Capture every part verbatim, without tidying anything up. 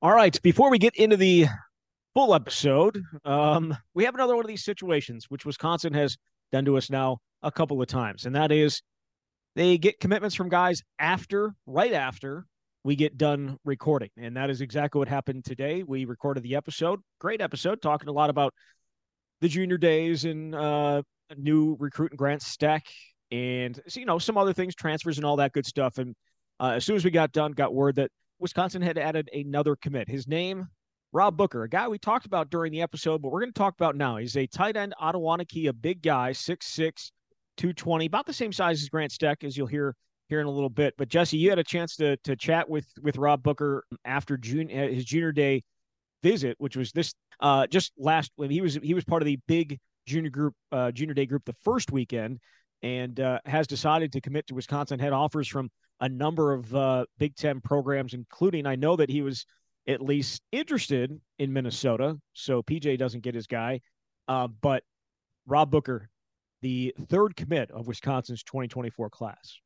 All right, before we get into the full episode, um, we have another one of these situations, which Wisconsin has done to us now a couple of times, and that is they get commitments from guys after, right after we get done recording, and that is exactly what happened today. We recorded the episode, great episode, talking a lot about the junior days and uh, new recruit and Grant Stec, and you know some other things, transfers and all that good stuff. And uh, as soon as we got done, got word that Wisconsin had added another commit. His name, Rob Booker, a guy we talked about during the episode, but we're going to talk about now. He's a tight end, Ottawanakee, a big guy, six six, two twenty, about the same size as Grant Stec, as you'll hear here in a little bit. But Jesse, you had a chance to to chat with with Rob Booker after June, his junior day visit, which was this uh, just last when he was he was part of the big junior group, uh, junior day group the first weekend, and uh, has decided to commit to Wisconsin. Had offers from a number of uh, Big Ten programs, including, I know that he was at least interested in Minnesota, so P J doesn't get his guy. Uh, but Rob Booker, the third commit of Wisconsin's twenty twenty-four class.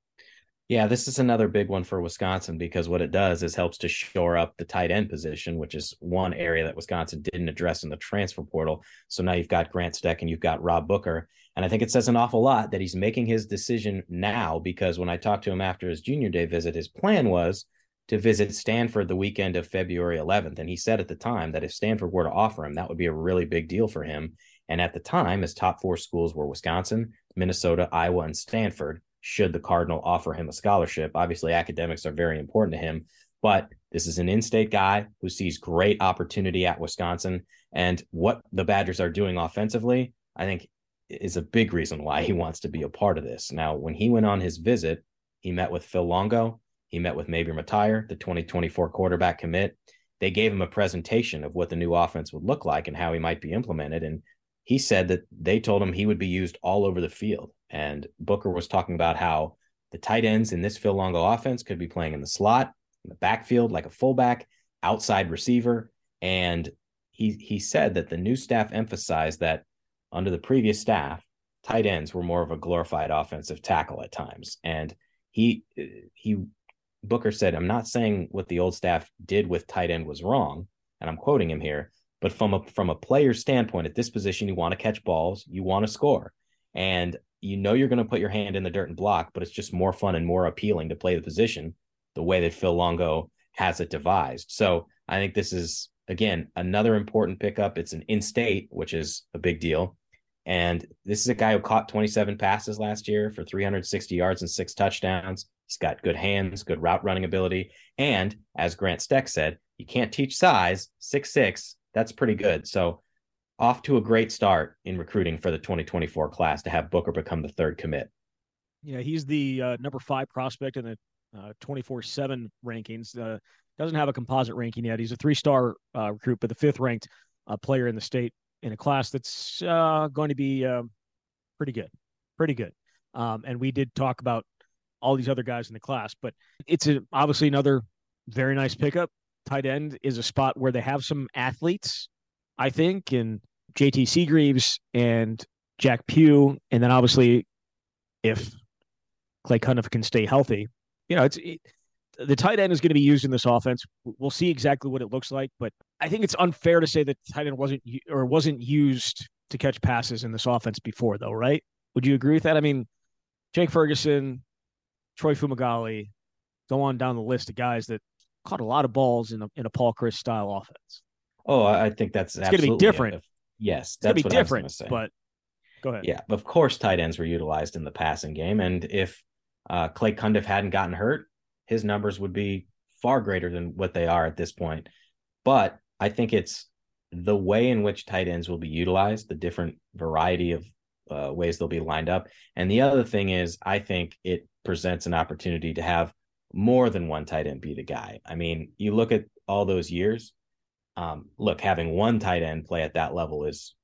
Yeah, this is another big one for Wisconsin, because what it does is helps to shore up the tight end position, which is one area that Wisconsin didn't address in the transfer portal. So now you've got Grant Stec and you've got Rob Booker. And I think it says an awful lot that he's making his decision now, because when I talked to him after his junior day visit, his plan was to visit Stanford the weekend of February eleventh. And he said at the time that if Stanford were to offer him, that would be a really big deal for him. And at the time, his top four schools were Wisconsin, Minnesota, Iowa, and Stanford. Should the Cardinal offer him a scholarship? Obviously, academics are very important to him, but this is an in-state guy who sees great opportunity at Wisconsin. And what the Badgers are doing offensively, I think, is a big reason why he wants to be a part of this. Now, when he went on his visit, he met with Phil Longo. He met with Mavrick Mattire, the twenty twenty-four quarterback commit. They gave him a presentation of what the new offense would look like and how he might be implemented. And he said that they told him he would be used all over the field. And Booker was talking about how the tight ends in this Phil Longo offense could be playing in the slot, in the backfield, like a fullback, outside receiver. And he he said that the new staff emphasized that under the previous staff, tight ends were more of a glorified offensive tackle at times. And he he Booker said, "I'm not saying what the old staff did with tight end was wrong," and I'm quoting him here, "but from a from a player's standpoint, at this position, you want to catch balls, you want to score. And you know you're going to put your hand in the dirt and block, but it's just more fun and more appealing to play the position the way that Phil Longo has it devised." So I think this is, again, another important pickup. It's an in-state, which is a big deal. And this is a guy who caught twenty-seven passes last year for three hundred sixty yards and six touchdowns. He's got good hands, good route running ability. And as Grant Stec said, you can't teach size, six six. That's pretty good. So off to a great start in recruiting for the twenty twenty-four class to have Booker become the third commit. Yeah, he's the uh, number five prospect in the uh, twenty-four seven rankings. Uh, doesn't have a composite ranking yet. He's a three-star uh, recruit, but the fifth-ranked uh, player in the state in a class that's uh, going to be uh, pretty good, pretty good. Um, and we did talk about all these other guys in the class, but it's a, obviously another very nice pickup. Tight end is a spot where they have some athletes, I think, and J T Seagreaves and Jack Pugh. And then obviously if Clay Cundiff can stay healthy, you know, it's it, the tight end is going to be used in this offense. We'll see exactly what it looks like, but I think it's unfair to say that tight end wasn't or wasn't used to catch passes in this offense before though. Right. Would you agree with that? I mean, Jake Ferguson, Troy Fumagalli, go on down the list of guys that caught a lot of balls in a, in a Paul Chryst style offense. Oh, I think that's it's absolutely going to be different. If, yes, that's it's gonna be what different, I was going to say. But go ahead. Yeah, of course, tight ends were utilized in the passing game, and if uh, Clay Cundiff hadn't gotten hurt, his numbers would be far greater than what they are at this point. But I think it's the way in which tight ends will be utilized, the different variety of uh, ways they'll be lined up, and the other thing is, I think it presents an opportunity to have more than one tight end be the guy. I mean, you look at all those years. Um, look, having one tight end play at that level is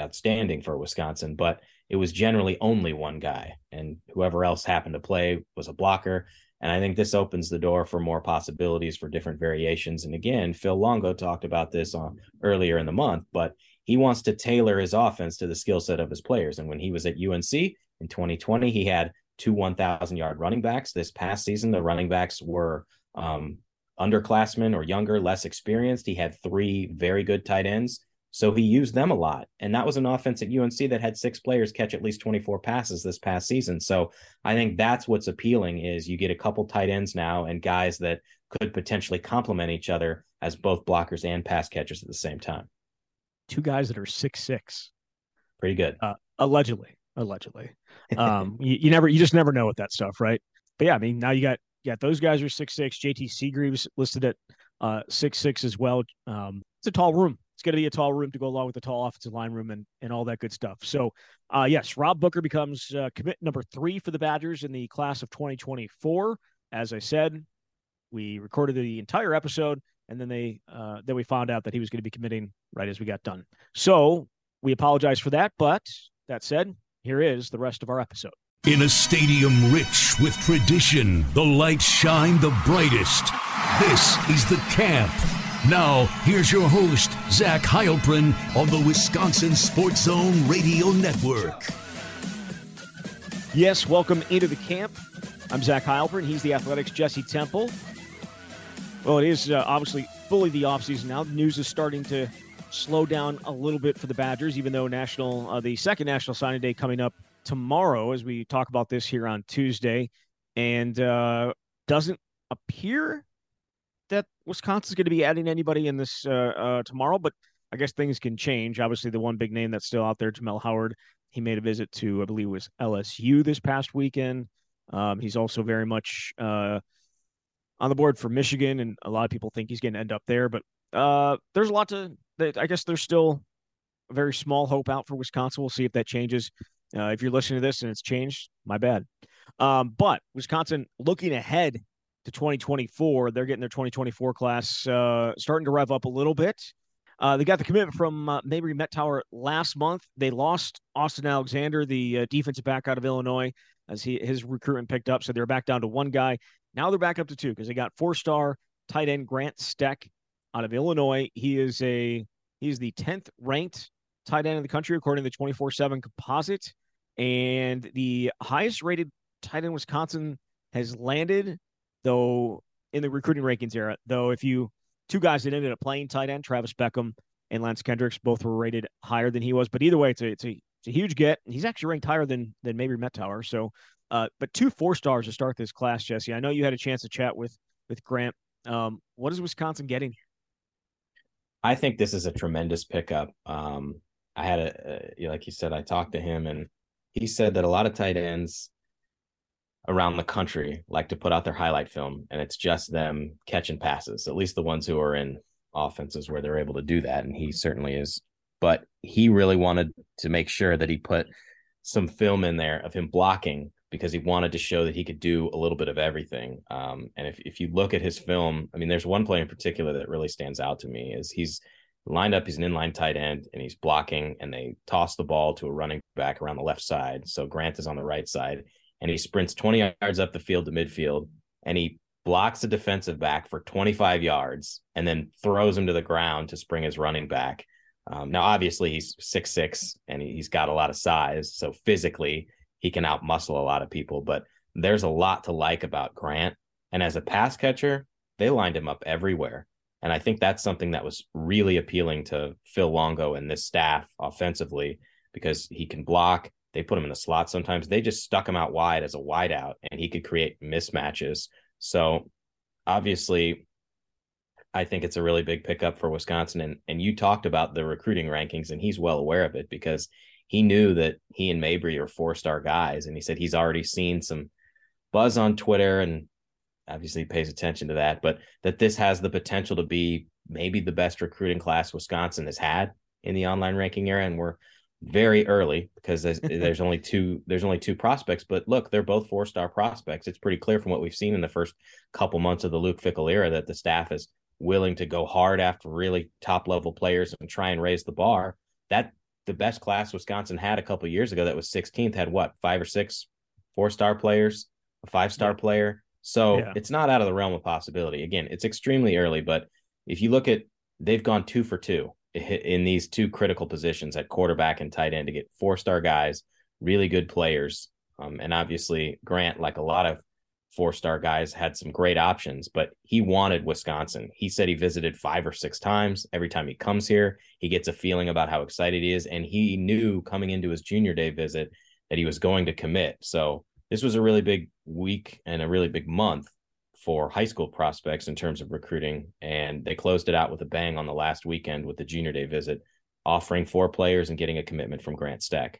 outstanding for Wisconsin, but it was generally only one guy, and whoever else happened to play was a blocker. And I think this opens the door for more possibilities for different variations. And again, Phil Longo talked about this on earlier in the month, but he wants to tailor his offense to the skill set of his players. And when he was at U N C in twenty twenty, he had two one thousand yard running backs. This past season, the running backs were um, underclassmen or younger, less experienced. He had three very good tight ends. So he used them a lot. And that was an offense at U N C that had six players catch at least twenty-four passes this past season. So I think that's what's appealing is you get a couple tight ends now and guys that could potentially complement each other as both blockers and pass catchers at the same time. Two guys that are six six. Pretty good. Uh, allegedly, allegedly. Um, you, you never, you just never know with that stuff, right? But yeah, I mean, now you got, you got those guys are six six. J T Seagreaves listed at uh, six six as well. Um, it's a tall room. It's going to be a tall room to go along with the tall offensive line room and, and all that good stuff. So, uh, yes, Rob Booker becomes uh, commit number three for the Badgers in the class of twenty twenty-four. As I said, we recorded the entire episode, and then they uh, then we found out that he was going to be committing right as we got done. So we apologize for that, but that said, here is the rest of our episode. In a stadium rich with tradition, the lights shine the brightest. This is The Camp. Now, here's your host, Zach Heilprin, on the Wisconsin Sports Zone Radio Network. Yes, welcome into The Camp. I'm Zach Heilprin. He's the Athletics' Jesse Temple. Well, it is uh, obviously fully the offseason now. The news is starting to slow down a little bit for the Badgers, even though national, uh, the second National Signing Day coming up tomorrow, as we talk about this here on Tuesday, and uh, doesn't appear that Wisconsin's going to be adding anybody in this uh, uh, tomorrow, but I guess things can change. Obviously, the one big name that's still out there, Jamel Howard, he made a visit to, I believe it was L S U this past weekend. Um, he's also very much uh, on the board for Michigan, and a lot of people think he's going to end up there. But uh, there's a lot to – I guess there's still a very small hope out for Wisconsin. We'll see if that changes. Uh, if you're listening to this and it's changed, my bad. Um, but Wisconsin, looking ahead to twenty twenty-four, they're getting their twenty twenty-four class uh, starting to rev up a little bit. Uh, they got the commitment from uh, Mavrick Mattire last month. They lost Austin Alexander, the uh, defensive back out of Illinois, as he his recruitment picked up. So they're back down to one guy. Now they're back up to two because they got four-star tight end Grant Stec out of Illinois. He is a he's the tenth ranked tight end in the country according to the twenty-four seven composite, and the highest rated tight end Wisconsin has landed. Though in the recruiting rankings era, though, if you two guys that ended up playing tight end, Travis Beckham and Lance Kendricks, both were rated higher than he was. But either way, it's a it's a, it's a huge get. He's actually ranked higher than than maybe Mattire. So, uh, but two four stars to start this class, Jesse. I know you had a chance to chat with with Grant. Um, what is Wisconsin getting here? I think this is a tremendous pickup. Um, I had a, a like you said, I talked to him, and he said that a lot of tight ends around the country like to put out their highlight film, and it's just them catching passes, at least the ones who are in offenses where they're able to do that. And he certainly is, but he really wanted to make sure that he put some film in there of him blocking because he wanted to show that he could do a little bit of everything. Um, and if, if you look at his film, I mean, there's one play in particular that really stands out to me is he's lined up, he's an inline tight end, and he's blocking, and they toss the ball to a running back around the left side. So Grant is on the right side, and he sprints twenty yards up the field to midfield, and he blocks a defensive back for twenty-five yards and then throws him to the ground to spring his running back. Um, now, obviously, he's six six, and he's got a lot of size, so physically he can outmuscle a lot of people, but there's a lot to like about Grant. And as a pass catcher, they lined him up everywhere, and I think that's something that was really appealing to Phil Longo and this staff offensively because he can block. They put him in the slot sometimes. They just stuck him out wide as a wide out, and he could create mismatches. So obviously, I think it's a really big pickup for Wisconsin. And, and you talked about the recruiting rankings, and he's well aware of it because he knew that he and Mabry are four-star guys. And he said he's already seen some buzz on Twitter, and obviously pays attention to that, but that this has the potential to be maybe the best recruiting class Wisconsin has had in the online ranking era. And we're very early because there's, there's only two there's only two prospects, but look, they're both four-star prospects. It's pretty clear from what we've seen in the first couple months of the Luke Fickell era that the staff is willing to go hard after really top level players and try and raise the bar. That the best class Wisconsin had a couple years ago that was sixteenth had what, five or six four-star players, a five-star yeah. player. So yeah. It's not out of the realm of possibility. Again, it's extremely early, but if you look at, they've gone two for two in these two critical positions at quarterback and tight end to get four-star guys, really good players. Um, and obviously Grant, like a lot of four-star guys had some great options, but he wanted Wisconsin. He said he visited five or six times. Every time he comes here, he gets a feeling about how excited he is. And he knew coming into his junior day visit that he was going to commit. So this was a really big week and a really big month for high school prospects in terms of recruiting. And they closed it out with a bang on the last weekend with the junior day visit, offering four players and getting a commitment from Grant Stec.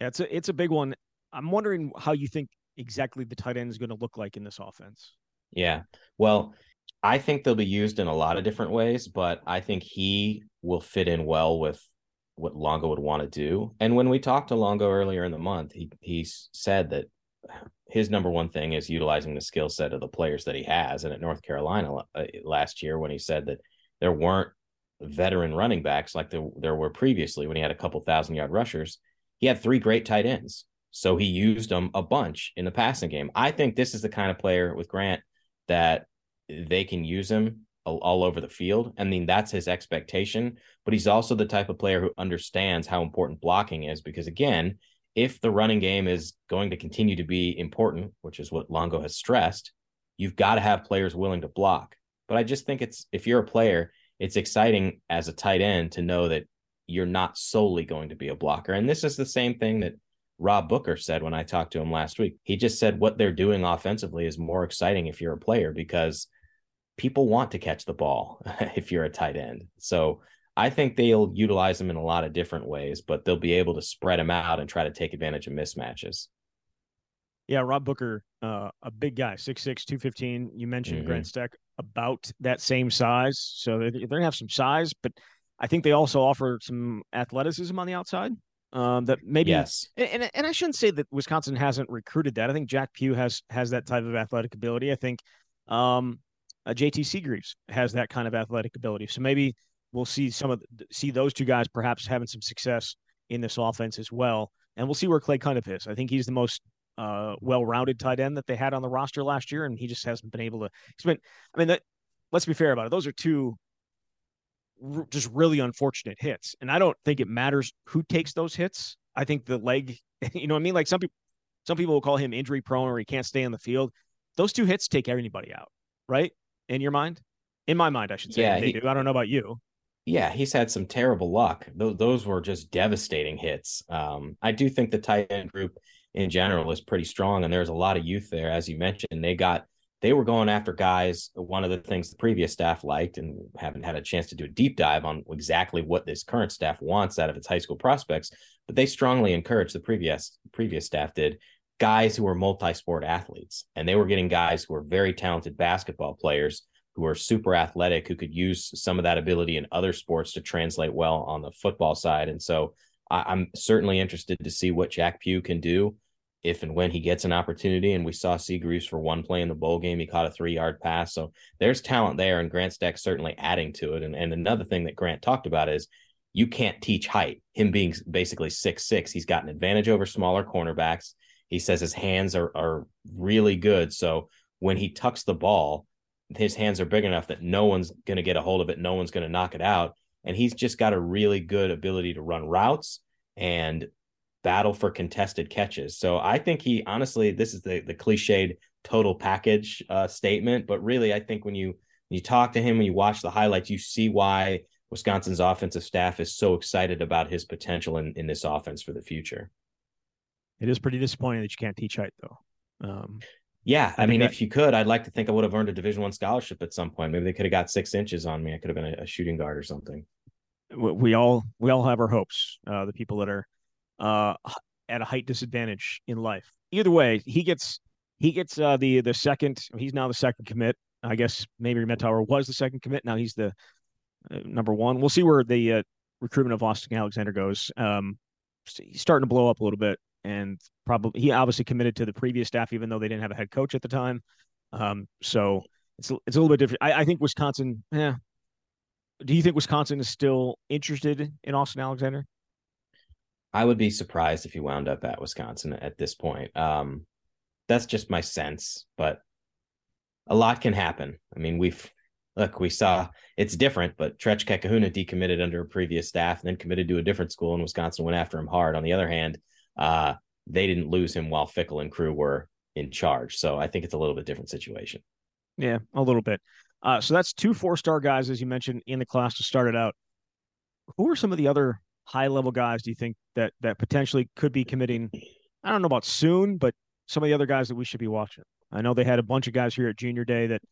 Yeah, it's a, it's a big one. I'm wondering how you think exactly the tight end is going to look like in this offense. Yeah, well, I think they'll be used in a lot of different ways, but I think he will fit in well with what Longo would want to do. And when we talked to Longo earlier in the month, he he said that his number one thing is utilizing the skill set of the players that he has. And at North Carolina last year, when he said that there weren't veteran running backs like there, there were previously when he had a couple thousand yard rushers, he had three great tight ends. So he used them a bunch in the passing game. I think this is the kind of player with Grant that they can use him all, all over the field. I mean, that's his expectation, but he's also the type of player who understands how important blocking is, because again, if the running game is going to continue to be important, which is what Longo has stressed, you've got to have players willing to block. But I just think it's, if you're a player, it's exciting as a tight end to know that you're not solely going to be a blocker. And this is the same thing that Rob Booker said when I talked to him last week. He just said what they're doing offensively is more exciting if you're a player, because people want to catch the ball if you're a tight end. So I think they'll utilize them in a lot of different ways, but they'll be able to spread them out and try to take advantage of mismatches. Yeah, Rob Booker, uh, a big guy, six six, two fifteen. You mentioned mm-hmm. Grant Stec, about that same size. So they're, they're going to have some size, but I think they also offer some athleticism on the outside. Um, that maybe, yes. and, and and I shouldn't say that Wisconsin hasn't recruited that. I think Jack Pugh has has that type of athletic ability. I think um, uh, J T Seagreaves has that kind of athletic ability. So maybe we'll see some of the, see those two guys perhaps having some success in this offense as well. And we'll see where Clay Cundiff is. I think he's the most uh, well-rounded tight end that they had on the roster last year, and he just hasn't been able to. He's been, I mean, that, let's be fair about it. Those are two r- just really unfortunate hits, and I don't think it matters who takes those hits. I think the leg, you know what I mean? Like some people, some people will call him injury prone or he can't stay on the field. Those two hits take anybody out, right? In your mind, in my mind, I should say. Yeah, they he, do. I don't know about you. Yeah, he's had some terrible luck. Those, those were just devastating hits. Um, I do think the tight end group in general is pretty strong, and there's a lot of youth there. As you mentioned, they got they were going after guys. One of the things the previous staff liked, and haven't had a chance to do a deep dive on exactly what this current staff wants out of its high school prospects, but they strongly encouraged, the previous previous staff did, guys who were multi-sport athletes, and they were getting guys who were very talented basketball players who are super athletic, who could use some of that ability in other sports to translate well on the football side. And so I, I'm certainly interested to see what Jack Pugh can do if and when he gets an opportunity. And we saw Seagreaves for one play in the bowl game. He caught a three-yard pass. So there's talent there, and Grant Stec certainly adding to it. And, and another thing that Grant talked about is you can't teach height. Him being basically six six, he's got an advantage over smaller cornerbacks. He says his hands are are really good. So when he tucks the ball, his hands are big enough that no one's going to get a hold of it. No one's going to knock it out. And he's just got a really good ability to run routes and battle for contested catches. So I think he, honestly, this is the, the cliched total package uh, statement, but really I think when you, when you talk to him and you watch the highlights, you see why Wisconsin's offensive staff is so excited about his potential in, in this offense for the future. It is pretty disappointing that you can't teach height though. Um, Yeah, I, I mean, that, if you could, I'd like to think I would have earned a Division I scholarship at some point. Maybe they could have got six inches on me. I could have been a, a shooting guard or something. We all we all have our hopes. Uh, the people that are uh, at a height disadvantage in life. Either way, he gets he gets uh, the the second. He's now the second commit. I guess maybe Mattire was the second commit. Now he's the uh, number one. We'll see where the uh, recruitment of Austin Alexander goes. Um, he's starting to blow up a little bit. And probably he obviously committed to the previous staff, even though they didn't have a head coach at the time. Um, so it's it's a little bit different. I, I think Wisconsin. Yeah. Do you think Wisconsin is still interested in Austin Alexander? I would be surprised if he wound up at Wisconsin at this point. Um, that's just my sense, but a lot can happen. I mean, we've look, we saw it's different, but Tretch Kakahuna decommitted under a previous staff and then committed to a different school, and Wisconsin went after him hard. On the other hand, Uh, they didn't lose him while Fickell and crew were in charge. So I think it's a little bit different situation. Yeah, a little bit. Uh, so that's two four-star guys, as you mentioned, in the class to start it out. Who are some of the other high-level guys do you think that that potentially could be committing? I don't know about soon, but some of the other guys that we should be watching. I know they had a bunch of guys here at Junior Day that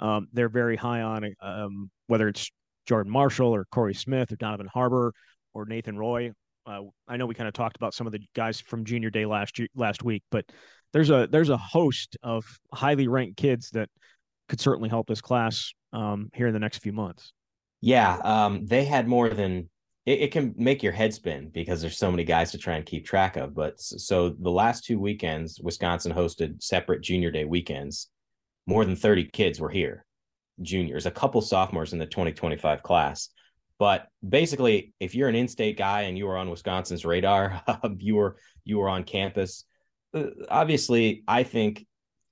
um, they're very high on, um, whether it's Jordan Marshall or Corey Smith or Donovan Harbor or Nathan Roy. Uh, I know we kind of talked about some of the guys from Junior Day last year, last week, but there's a there's a host of highly ranked kids that could certainly help this class um, here in the next few months. Yeah, um, they had more than it, it can make your head spin because there's so many guys to try and keep track of. But so the last two weekends, Wisconsin hosted separate Junior Day weekends. More than thirty kids were here, juniors, a couple sophomores in the twenty twenty-five class. But basically, if you're an in-state guy and you were on Wisconsin's radar, you were you were on campus. Obviously, I think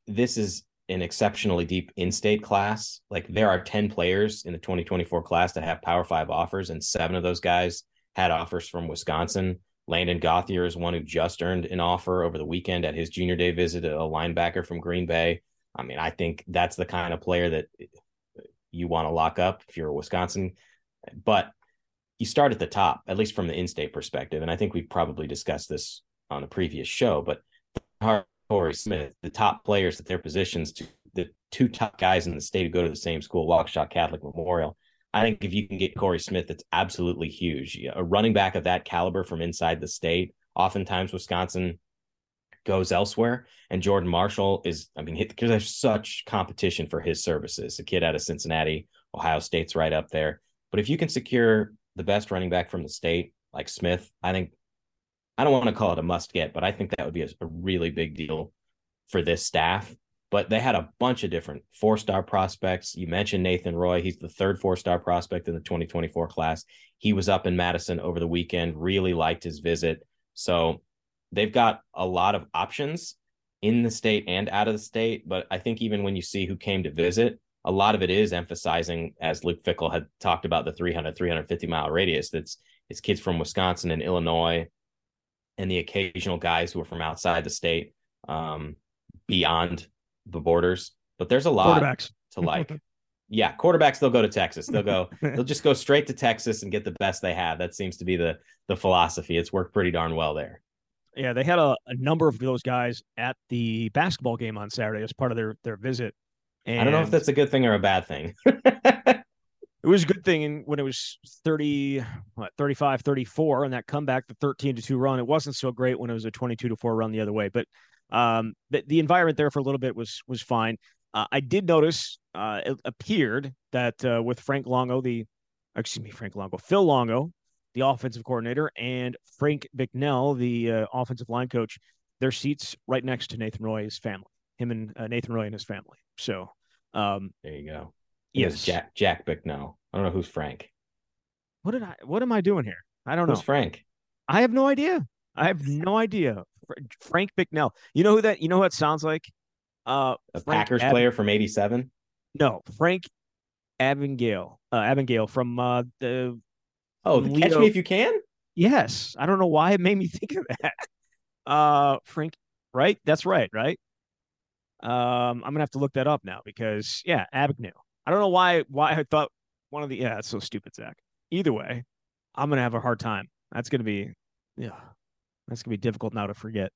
this is an exceptionally deep in-state class. Like there are ten players in the twenty twenty-four class that have Power Five offers, and seven of those guys had offers from Wisconsin. Landon Gothier is one who just earned an offer over the weekend at his Junior Day visit, a linebacker from Green Bay. I mean, I think that's the kind of player that you want to lock up if you're a Wisconsin. But you start at the top, at least from the in-state perspective. And I think we probably discussed this on a previous show, but Corey Smith, the top players at their positions, the two top guys in the state who go to the same school, Waukesha Catholic Memorial. I think if you can get Corey Smith, that's absolutely huge. A running back of that caliber from inside the state, oftentimes Wisconsin goes elsewhere. And Jordan Marshall is, I mean, because there's such competition for his services. A kid out of Cincinnati, Ohio State's right up there. But if you can secure the best running back from the state, like Smith, I think, I don't want to call it a must get, but I think that would be a, a really big deal for this staff. But they had a bunch of different four-star prospects. You mentioned Nathan Roy. He's the third four-star prospect in the twenty twenty-four class. He was up in Madison over the weekend, really liked his visit. So they've got a lot of options in the state and out of the state. But I think even when you see who came to visit, a lot of it is emphasizing, as Luke Fickell had talked about, the three hundred, three hundred fifty mile radius. That's it's kids from Wisconsin and Illinois and the occasional guys who are from outside the state, um, beyond the borders. But there's a lot to like. Yeah, quarterbacks, they'll go to Texas. They'll go, they'll just go straight to Texas and get the best they have. That seems to be the the philosophy. It's worked pretty darn well there. Yeah, they had a, a number of those guys at the basketball game on Saturday as part of their their visit. And I don't know if that's a good thing or a bad thing. It was a good thing when it was thirty, what, thirty-five, thirty-four, and that comeback, the thirteen to two run. It wasn't so great when it was a twenty-two to four run the other way. But um, the, the environment there for a little bit was was fine. Uh, I did notice, uh, it appeared that uh, with Frank Longo, the – excuse me, Frank Longo, Phil Longo, the offensive coordinator, and Frank Bicknell, the uh, offensive line coach, their seats right next to Nathan Roy's family, him and uh, Nathan Roy and his family. So um, there you go. He yes. Jack, Jack Bicknell. I don't know who's Frank. What did I, what am I doing here? I don't who's know. Who's Frank? I have no idea. I have no idea. Frank Bicknell. You know who that, you know what sounds like? Uh, A Frank Packers Ab- player from eighty-seven. No, Frank Abigail, uh, Abigail from uh, the. Oh, the Catch Me If You Can. Yes. I don't know why it made me think of that. Uh, Frank, right. That's right. Right. Um, I'm going to have to look that up now because, yeah, Abigail. I don't know why why I thought one of the – yeah, that's so stupid, Zach. Either way, I'm going to have a hard time. That's going to be – yeah, that's going to be difficult now to forget.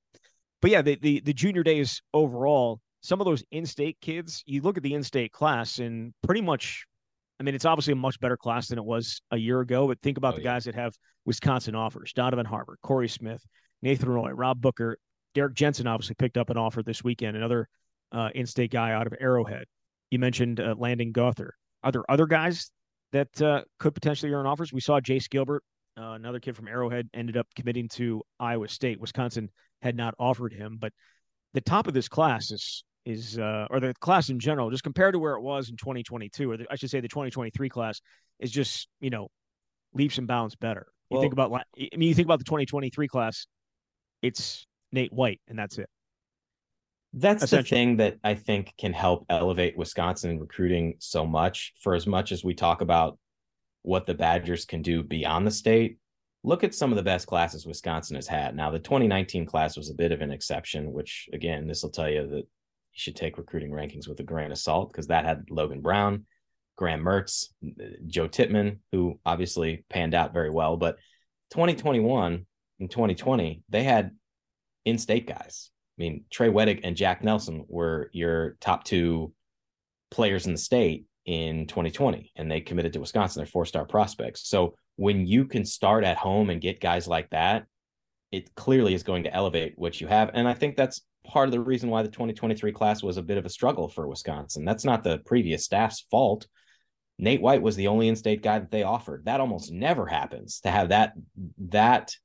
But, yeah, the, the, the Junior Days overall, some of those in-state kids, you look at the in-state class and pretty much – I mean, it's obviously a much better class than it was a year ago, but think about oh, the yeah. guys that have Wisconsin offers, Donovan Harbor, Corey Smith, Nathan Roy, Rob Booker, Derek Jensen obviously picked up an offer this weekend, another – Uh, in-state guy out of Arrowhead. You mentioned uh, Landon Gothier. Are there other guys that uh, could potentially earn offers? We saw Jace Gilbert, uh, another kid from Arrowhead, ended up committing to Iowa State. Wisconsin had not offered him, but the top of this class is, is uh, or the class in general, just compared to where it was in twenty twenty-two, or the, I should say the twenty twenty-three class is just, you know, leaps and bounds better. You well, think about, I mean, you think about the twenty twenty-three class, it's Nate White, and that's it. That's the thing that I think can help elevate Wisconsin in recruiting so much. For as much as we talk about what the Badgers can do beyond the state, look at some of the best classes Wisconsin has had. Now, the twenty nineteen class was a bit of an exception, which, again, this will tell you that you should take recruiting rankings with a grain of salt, because that had Logan Brown, Graham Mertz, Joe Tittman, who obviously panned out very well. But twenty twenty-one and twenty twenty, they had in-state guys. I mean, Trey Wettig and Jack Nelson were your top two players in the state in twenty twenty, and they committed to Wisconsin. They're four-star prospects. So when you can start at home and get guys like that, it clearly is going to elevate what you have. And I think that's part of the reason why the twenty twenty-three class was a bit of a struggle for Wisconsin. That's not the previous staff's fault. Nate White was the only in-state guy that they offered. That almost never happens, to have that, that,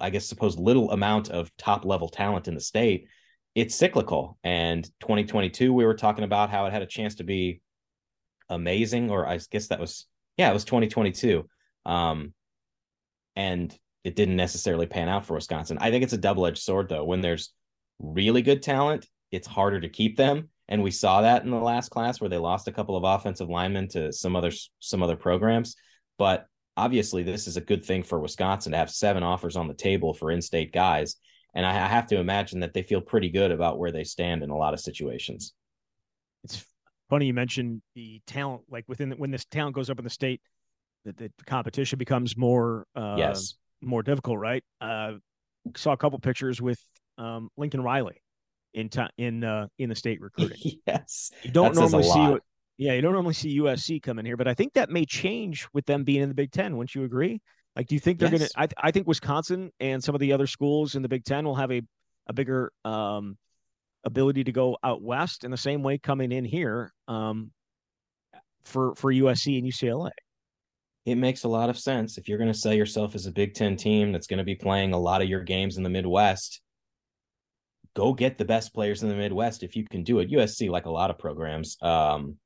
I guess, supposed little amount of top level talent in the state. It's cyclical. And twenty twenty-two, we were talking about how it had a chance to be amazing, or I guess that was, yeah, it was twenty twenty-two. Um, and it didn't necessarily pan out for Wisconsin. I think it's a double-edged sword, though. When there's really good talent, it's harder to keep them. And we saw that in the last class, where they lost a couple of offensive linemen to some other, some other programs. But obviously, this is a good thing for Wisconsin to have seven offers on the table for in-state guys. And I have to imagine that they feel pretty good about where they stand in a lot of situations. It's funny you mentioned the talent, like within the, when this talent goes up in the state, that the competition becomes more, uh, yes. more difficult, right? Uh, saw a couple pictures with um, Lincoln Riley in t- in uh, in the state recruiting. Yes, you don't that normally see. What, yeah, you don't normally see U S C come in here, but I think that may change with them being in the Big Ten. Wouldn't you agree? Like, do you think they're yes. going to? I I think Wisconsin and some of the other schools in the Big Ten will have a a bigger um, ability to go out west in the same way coming in here um, for for U S C and U C L A. It makes a lot of sense. If you're going to sell yourself as a Big Ten team that's going to be playing a lot of your games in the Midwest, go get the best players in the Midwest if you can do it. U S C, like a lot of programs, um,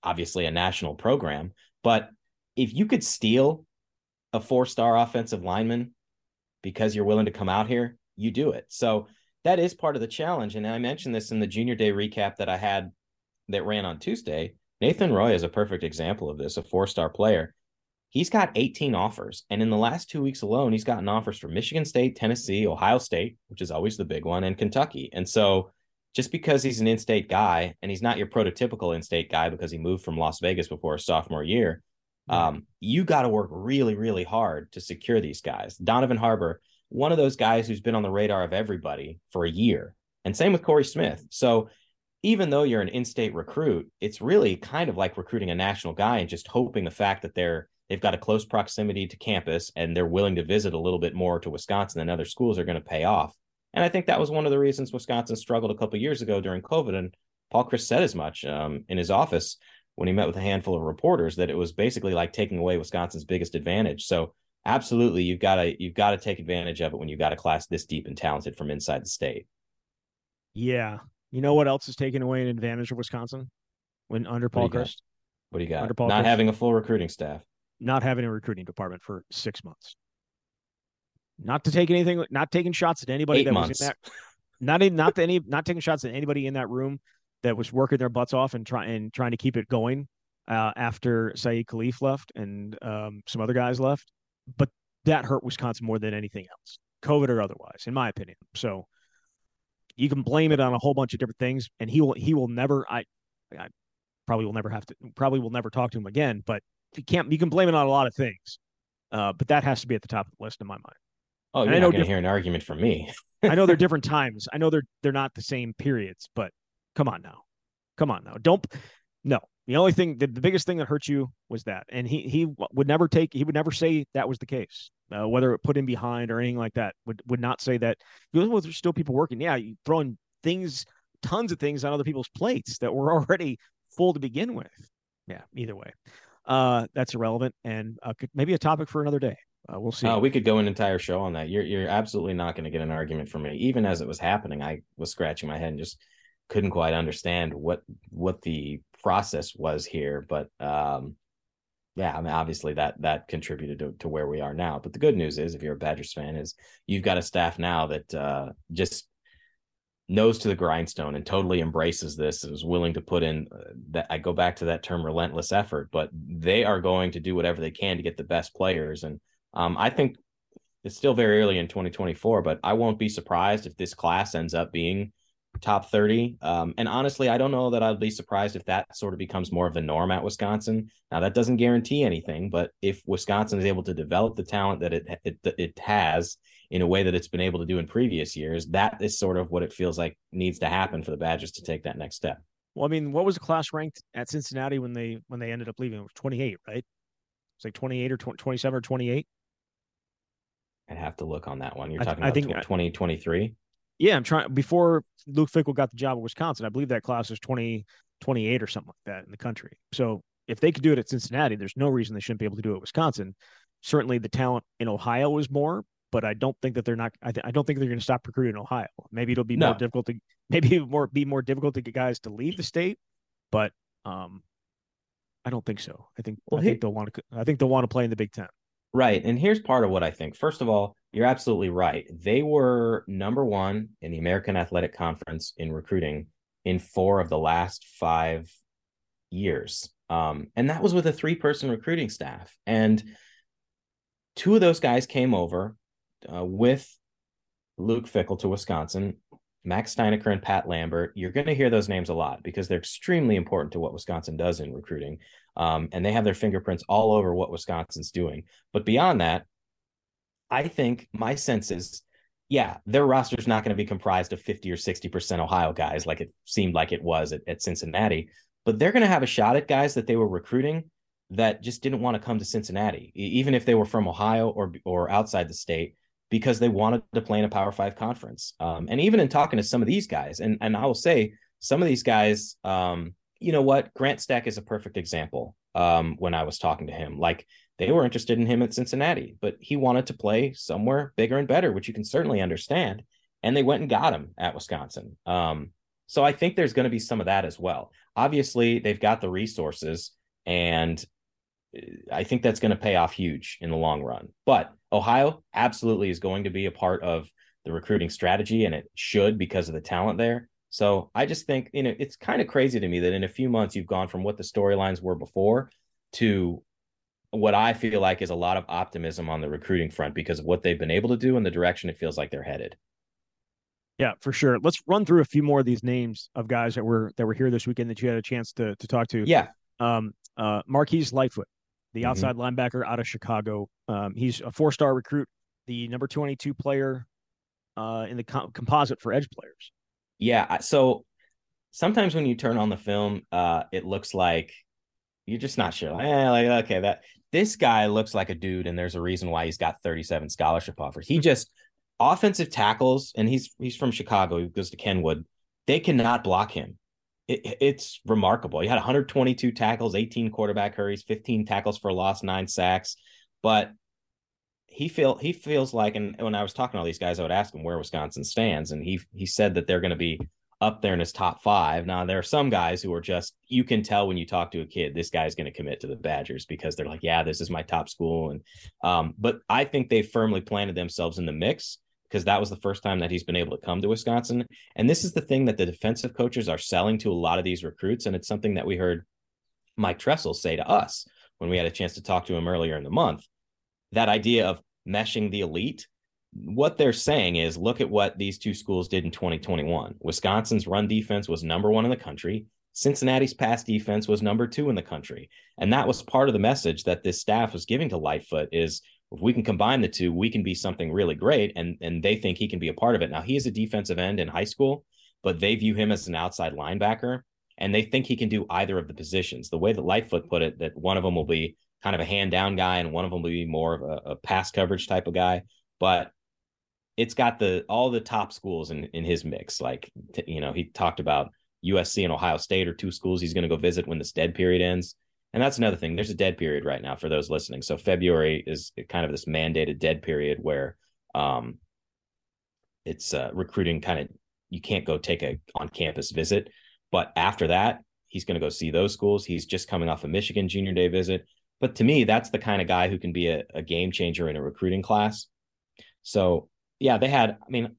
obviously a national program, but if you could steal a four-star offensive lineman because you're willing to come out here, you do it. So that is part of the challenge. And I mentioned this in the Junior Day recap that I had that ran on Tuesday. Nathan Roy is a perfect example of this, a four-star player. He's got eighteen offers. And in the last two weeks alone, he's gotten offers from Michigan State, Tennessee, Ohio State, which is always the big one, and Kentucky. And so just because he's an in-state guy, and he's not your prototypical in-state guy because he moved from Las Vegas before his sophomore year, um, you got to work really, really hard to secure these guys. Donovan Harbor, one of those guys who's been on the radar of everybody for a year. And same with Corey Smith. So even though you're an in-state recruit, it's really kind of like recruiting a national guy and just hoping the fact that they're They've got a close proximity to campus and they're willing to visit a little bit more to Wisconsin than other schools are going to pay off. And I think that was one of the reasons Wisconsin struggled a couple of years ago during COVID. And Paul Chryst said as much um, in his office when he met with a handful of reporters, that it was basically like taking away Wisconsin's biggest advantage. So absolutely, you've got to you've got to take advantage of it when you've got a class this deep and talented from inside the state. Yeah. You know what else is taking away an advantage of Wisconsin when under Paul Chryst? What do you got? Under Paul Not Chryst? Having a full recruiting staff. Not having a recruiting department for six months, not to take anything, not taking shots at anybody Eight that months. was in that, not in, not to any, not taking shots at anybody in that room that was working their butts off and trying and trying to keep it going uh, after Saeed Khalif left and um, some other guys left, but that hurt Wisconsin more than anything else, COVID or otherwise, in my opinion. So you can blame it on a whole bunch of different things, and he will, he will never, I, I probably will never have to, probably will never talk to him again, but. You can't. You can blame it on a lot of things, uh, but that has to be at the top of the list in my mind. Oh, you're not going to hear an argument from me. I know they're different times. I know they're they're not the same periods, but come on now, come on now. Don't no. The only thing, the, the biggest thing that hurt you was that, and he he would never take. He would never say that was the case, uh, whether it put him behind or anything like that. Would would not say that. Well, there's still people working. Yeah, you throwing things, tons of things on other people's plates that were already full to begin with. Yeah, either way. Uh, that's irrelevant and uh, could, maybe a topic for another day. Uh, we'll see. Uh, we could go an entire show on that. You're you're absolutely not going to get an argument from me. Even as it was happening, I was scratching my head and just couldn't quite understand what what the process was here. But um, yeah, I mean, obviously that that contributed to, to where we are now. But the good news is, if you're a Badgers fan, is you've got a staff now that uh, just nose to the grindstone and totally embraces this and is willing to put in uh, that. I go back to that term, relentless effort, but they are going to do whatever they can to get the best players. And Um, I think it's still very early in twenty twenty-four, but I won't be surprised if this class ends up being top thirty. Um, and honestly, I don't know that I'd be surprised if that sort of becomes more of the norm at Wisconsin. Now, that doesn't guarantee anything, but if Wisconsin is able to develop the talent that it it, it has in a way that it's been able to do in previous years, that is sort of what it feels like needs to happen for the Badgers to take that next step. Well, I mean, what was the class ranked at Cincinnati when they when they ended up leaving? It was twenty-eight, right? It's like twenty-eight or twenty-seven or twenty-eight. I'd have to look on that one. You're talking I, about I twenty twenty-three? Yeah, I'm trying. Before Luke Fickell got the job at Wisconsin, I believe that class was twenty twenty-eight or something like that in the country. So if they could do it at Cincinnati, there's no reason they shouldn't be able to do it at Wisconsin. Certainly the talent in Ohio is more, but I don't think that they're not, I, th- I don't think they're going to stop recruiting Ohio. Maybe it'll be no. more difficult to, maybe it'll more, be more difficult to get guys to leave the state, but um, I don't think so. I think, well, I think he, they'll want to, I think they'll want to play in the Big Ten. Right. And here's part of what I think. First of all, you're absolutely right. They were number one in the American Athletic Conference in recruiting in four of the last five years. Um, and that was with a three person recruiting staff. And two of those guys came over Uh, with Luke Fickell to Wisconsin, Max Steinecker and Pat Lambert. You're going to hear those names a lot because they're extremely important to what Wisconsin does in recruiting. Um, and they have their fingerprints all over what Wisconsin's doing. But beyond that, I think my sense is, yeah, their roster is not going to be comprised of fifty or sixty percent Ohio guys like it seemed like it was at, at Cincinnati, but they're going to have a shot at guys that they were recruiting that just didn't want to come to Cincinnati, even if they were from Ohio or, or outside the state, because they wanted to play in a Power Five conference. Um, and even in talking to some of these guys, and, and I will say some of these guys, um, you know what, Grant Stec is a perfect example. Um, when I was talking to him, like they were interested in him at Cincinnati, but he wanted to play somewhere bigger and better, which you can certainly understand. And they went and got him at Wisconsin. Um, so I think there's going to be some of that as well. Obviously they've got the resources, and I think that's going to pay off huge in the long run. But Ohio absolutely is going to be a part of the recruiting strategy, and it should, because of the talent there. So I just think, you know, it's kind of crazy to me that in a few months you've gone from what the storylines were before to what I feel like is a lot of optimism on the recruiting front because of what they've been able to do and the direction it feels like they're headed. Yeah, for sure. Let's run through a few more of these names of guys that were that were here this weekend that you had a chance to to talk to. Yeah. Um, uh, Marquise Lightfoot, the outside mm-hmm. linebacker out of Chicago. Um, he's a four-star recruit, the number twenty-two player uh, in the comp- composite for edge players. Yeah, so sometimes when you turn on the film, uh, it looks like you're just not sure. Like, eh, like, okay, that this guy looks like a dude, and there's a reason why he's got thirty-seven scholarship offers. He just offensive tackles, and he's he's from Chicago. He goes to Kenwood. They cannot block him. It, it's remarkable. He had one hundred twenty-two tackles, eighteen quarterback hurries, fifteen tackles for a loss, nine sacks. But he feel he feels like, and when I was talking to all these guys, I would ask him where Wisconsin stands, and he he said that they're going to be up there in his top five. Now there are some guys who are just, you can tell when you talk to a kid, this guy's going to commit to the Badgers because they're like, yeah, this is my top school. And um, but I think they firmly planted themselves in the mix, because that was the first time that he's been able to come to Wisconsin. And this is the thing that the defensive coaches are selling to a lot of these recruits. And it's something that we heard Mike Tressel say to us when we had a chance to talk to him earlier in the month, that idea of meshing the elite. What they're saying is, look at what these two schools did in twenty twenty-one. Wisconsin's run defense was number one in the country. Cincinnati's pass defense was number two in the country. And that was part of the message that this staff was giving to Lightfoot is, if we can combine the two, we can be something really great. And, and they think he can be a part of it. Now, he is a defensive end in high school, but they view him as an outside linebacker, and they think he can do either of the positions. The way that Lightfoot put it, that one of them will be kind of a hand down guy and one of them will be more of a, a pass coverage type of guy, but it's got the, all the top schools in, in his mix. Like, t- you know, he talked about U S C and Ohio State are two schools he's going to go visit when this dead period ends. And that's another thing. There's a dead period right now for those listening. So February is kind of this mandated dead period where um, it's uh, recruiting kind of, you can't go take a on-campus visit. But after that, he's going to go see those schools. He's just coming off a Michigan Junior Day visit. But to me, that's the kind of guy who can be a, a game changer in a recruiting class. So, yeah, they had, I mean,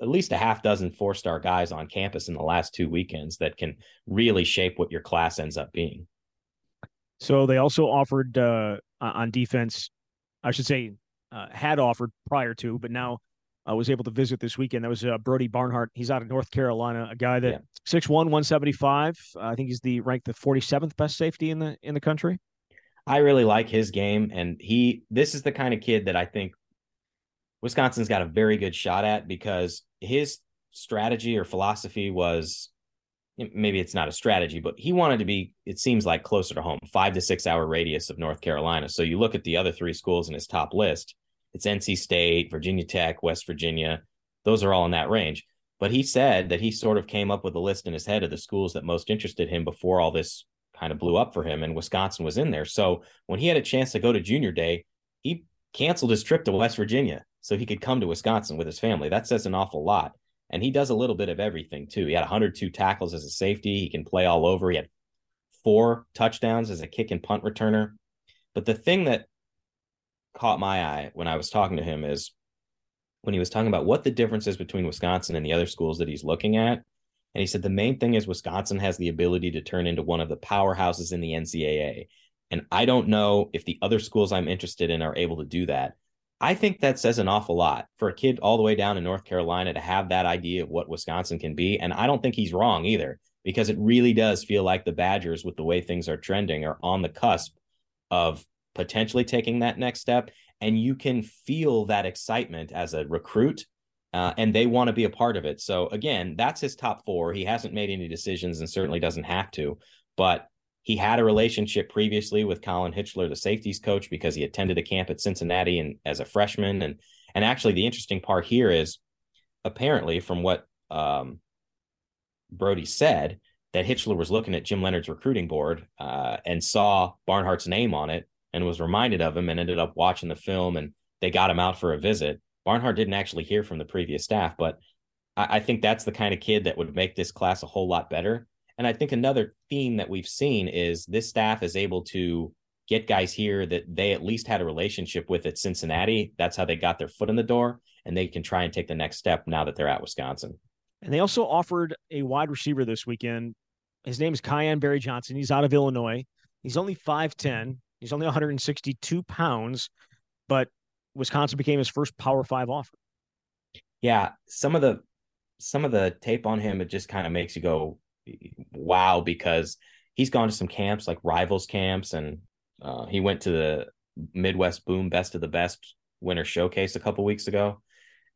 at least a half dozen four-star guys on campus in the last two weekends that can really shape what your class ends up being. So they also offered uh, on defense, I should say uh, had offered prior to, but now I uh, was able to visit this weekend. That was uh, Brody Barnhart. He's out of North Carolina, a guy that yeah. six one, one seventy-five. Uh, I think he's the ranked the forty-seventh best safety in the in the country. I really like his game, and he this is the kind of kid that I think Wisconsin's got a very good shot at, because his strategy or philosophy was, maybe it's not a strategy, but he wanted to be, it seems like, closer to home, five to six hour radius of North Carolina. So you look at the other three schools in his top list, it's N C State, Virginia Tech, West Virginia. Those are all in that range. But he said that he sort of came up with a list in his head of the schools that most interested him before all this kind of blew up for him, and Wisconsin was in there. So when he had a chance to go to junior day, he canceled his trip to West Virginia so he could come to Wisconsin with his family. That says an awful lot. And he does a little bit of everything too. He had one hundred two tackles as a safety. He can play all over. He had four touchdowns as a kick and punt returner. But the thing that caught my eye when I was talking to him is when he was talking about what the difference is between Wisconsin and the other schools that he's looking at. And he said, the main thing is Wisconsin has the ability to turn into one of the powerhouses in the N C double A. And I don't know if the other schools I'm interested in are able to do that. I think that says an awful lot for a kid all the way down in North Carolina to have that idea of what Wisconsin can be. And I don't think he's wrong either, because it really does feel like the Badgers, with the way things are trending, are on the cusp of potentially taking that next step. And you can feel that excitement as a recruit. Uh, and they want to be a part of it. So again, that's his top four. He hasn't made any decisions and certainly doesn't have to, but he had a relationship previously with Colin Hitchler, the safeties coach, because he attended a camp at Cincinnati and as a freshman. And, and actually the interesting part here is apparently from what um, Brody said, that Hitchler was looking at Jim Leonard's recruiting board uh, and saw Barnhart's name on it and was reminded of him and ended up watching the film, and they got him out for a visit. Barnhart didn't actually hear from the previous staff, but I, I think that's the kind of kid that would make this class a whole lot better. And I think another theme that we've seen is this staff is able to get guys here that they at least had a relationship with at Cincinnati. That's how they got their foot in the door, and they can try and take the next step now that they're at Wisconsin. And they also offered a wide receiver this weekend. His name is Kian Barry Johnson. He's out of Illinois. He's only five ten. He's only one hundred sixty-two pounds, but Wisconsin became his first Power Five offer. Yeah. Some of the, some of the tape on him, it just kind of makes you go, wow, because he's gone to some camps like rivals camps. And uh, he went to the Midwest Boom Best of the Best winter showcase a couple weeks ago.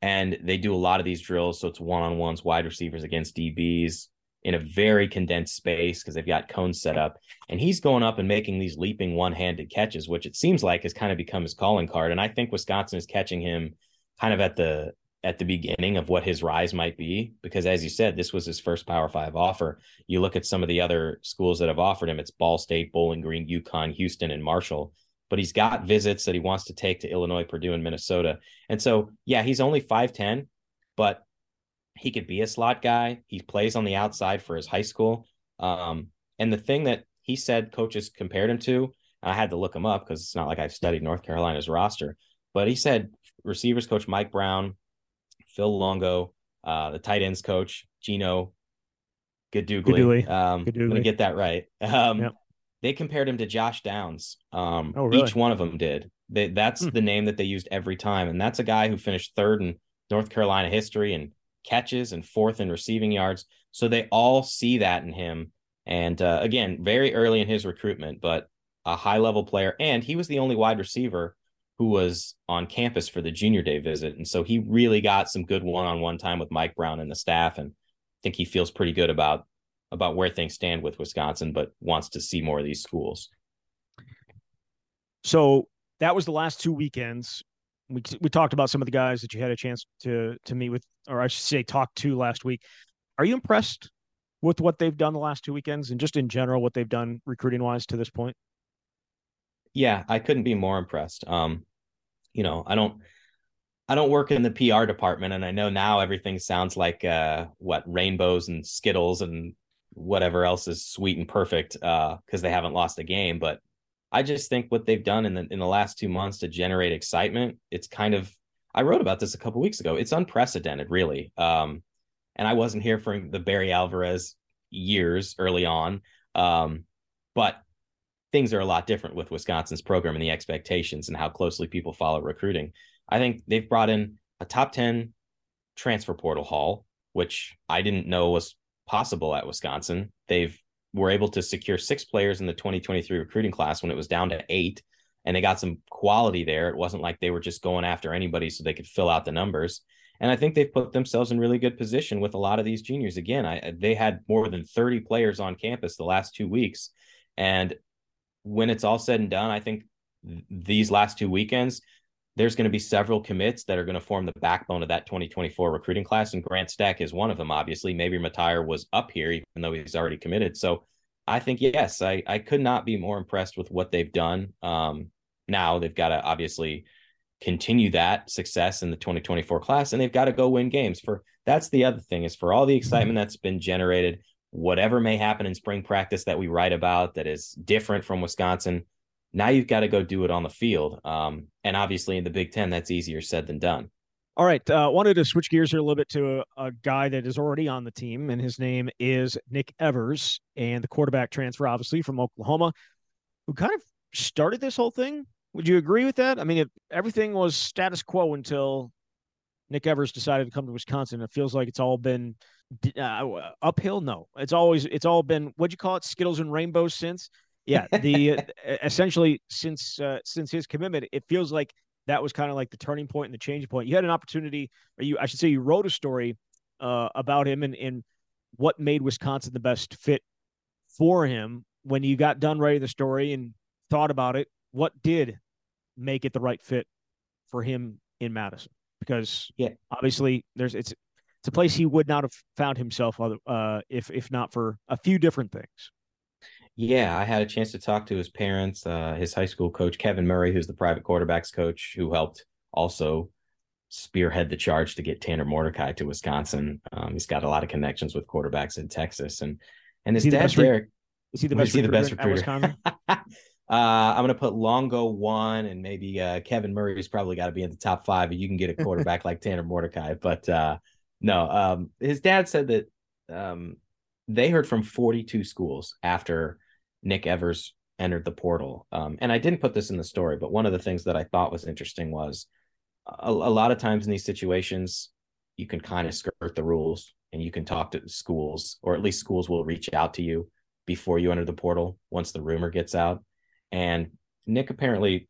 And they do a lot of these drills. So it's one-on-ones, wide receivers against D Bs in a very condensed space, because they've got cones set up, and he's going up and making these leaping one-handed catches, which it seems like has kind of become his calling card. And I think Wisconsin is catching him kind of at the, at the beginning of what his rise might be, because as you said, this was his first Power Five offer. You look at some of the other schools that have offered him, it's Ball State, Bowling Green, UConn, Houston, and Marshall, but he's got visits that he wants to take to Illinois, Purdue, and Minnesota. And so, yeah, he's only five ten, but he could be a slot guy. He plays on the outside for his high school. Um, and the thing that he said coaches compared him to, I had to look him up because it's not like I've studied North Carolina's roster, but he said receivers coach Mike Brown, Phil Longo, uh, the tight ends coach, Gino Gadugli. Um, I'm going to get that right. Um, yep. They compared him to Josh Downs. Um, oh, really? Each one of them did. They, that's hmm. the name that they used every time. And that's a guy who finished third in North Carolina history and catches and fourth in receiving yards. So they all see that in him. And uh, again, very early in his recruitment, but a high level player. And he was the only wide receiver who was on campus for the junior day visit. And so he really got some good one-on-one time with Mike Brown and the staff. And I think he feels pretty good about, about where things stand with Wisconsin, but wants to see more of these schools. So that was the last two weekends. We we talked about some of the guys that you had a chance to to meet with, or I should say talk to last week. Are you impressed with what they've done the last two weekends and just in general what they've done recruiting-wise to this point? Yeah, I couldn't be more impressed. Um, you know, I don't I don't work in the P R department, and I know now everything sounds like uh, what, rainbows and Skittles and whatever else is sweet and perfect uh, because they haven't lost a game, but I just think what they've done in the in the last two months to generate excitement, it's kind of, I wrote about this a couple of weeks ago. It's unprecedented, really. Um, and I wasn't here for the Barry Alvarez years early on. Um, but things are a lot different with Wisconsin's program and the expectations and how closely people follow recruiting. I think they've brought in a top ten transfer portal haul, which I didn't know was possible at Wisconsin. They've were able to secure six players in the twenty twenty-three recruiting class when it was down to eight, and they got some quality there. It wasn't like they were just going after anybody so they could fill out the numbers. And I think they've put themselves in really good position with a lot of these juniors. Again, I, they had more than thirty players on campus the last two weeks. And when it's all said and done, I think th- these last two weekends, there's going to be several commits that are going to form the backbone of that twenty twenty-four recruiting class. And Grant Stec is one of them, obviously. Maybe Mattire was up here, even though he's already committed. So I think, yes, I, I could not be more impressed with what they've done. Um, now they've got to obviously continue that success in the twenty twenty-four class, and they've got to go win games. For that's the other thing, is for all the excitement that's been generated, whatever may happen in spring practice that we write about that is different from Wisconsin, now you've got to go do it on the field. Um, and obviously in the Big Ten, that's easier said than done. All right. I uh, wanted to switch gears here a little bit to a, a guy that is already on the team, and his name is Nick Evers, and the quarterback transfer, obviously, from Oklahoma, who kind of started this whole thing. Would you agree with that? I mean, if everything was status quo until Nick Evers decided to come to Wisconsin. It feels like it's all been uh, uphill. No, it's always it's all been, what'd you call it? Skittles and rainbows since. Yeah, the essentially since uh, since his commitment, it feels like that was kind of like the turning point and the changing point. You had an opportunity, or you, I should say, you wrote a story uh, about him and, and what made Wisconsin the best fit for him. When you got done writing the story and thought about it, what did make it the right fit for him in Madison? Because yeah. obviously there's it's it's a place he would not have found himself other, uh, if if not for a few different things. Yeah, I had a chance to talk to his parents, uh, his high school coach, Kevin Murray, who's the private quarterbacks coach, who helped also spearhead the charge to get Tanner Mordecai to Wisconsin. Um, he's got a lot of connections with quarterbacks in Texas, and and his dad, Derek. Is he the best recruiter? Uh, I'm going to put Longo one, and maybe uh, Kevin Murray's probably got to be in the top five, and you can get a quarterback like Tanner Mordecai. But uh, no, um, his dad said that um, they heard from forty-two schools after Nick Evers entered the portal. Um, and I didn't put this in the story, but one of the things that I thought was interesting was a, a lot of times in these situations, you can kind of skirt the rules and you can talk to schools, or at least schools will reach out to you before you enter the portal once the rumor gets out. And Nick, apparently,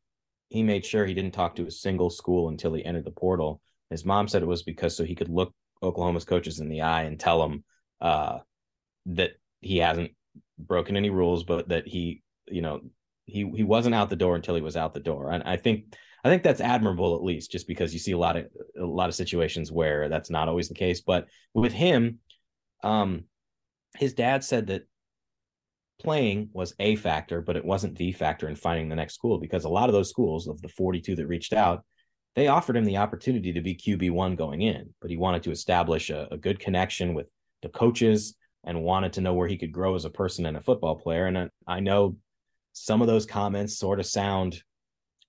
he made sure he didn't talk to a single school until he entered the portal. His mom said it was because so he could look Oklahoma's coaches in the eye and tell them uh, that he hasn't broken any rules, but that he, you know, he he wasn't out the door until he was out the door. And I think I think that's admirable, at least, just because you see a lot of a lot of situations where that's not always the case. But with him, um, his dad said that playing was a factor, but it wasn't the factor in finding the next school, because a lot of those schools, of the forty-two that reached out, they offered him the opportunity to be Q B one going in, but he wanted to establish a, a good connection with the coaches and wanted to know where he could grow as a person and a football player. And I, I know some of those comments sort of sound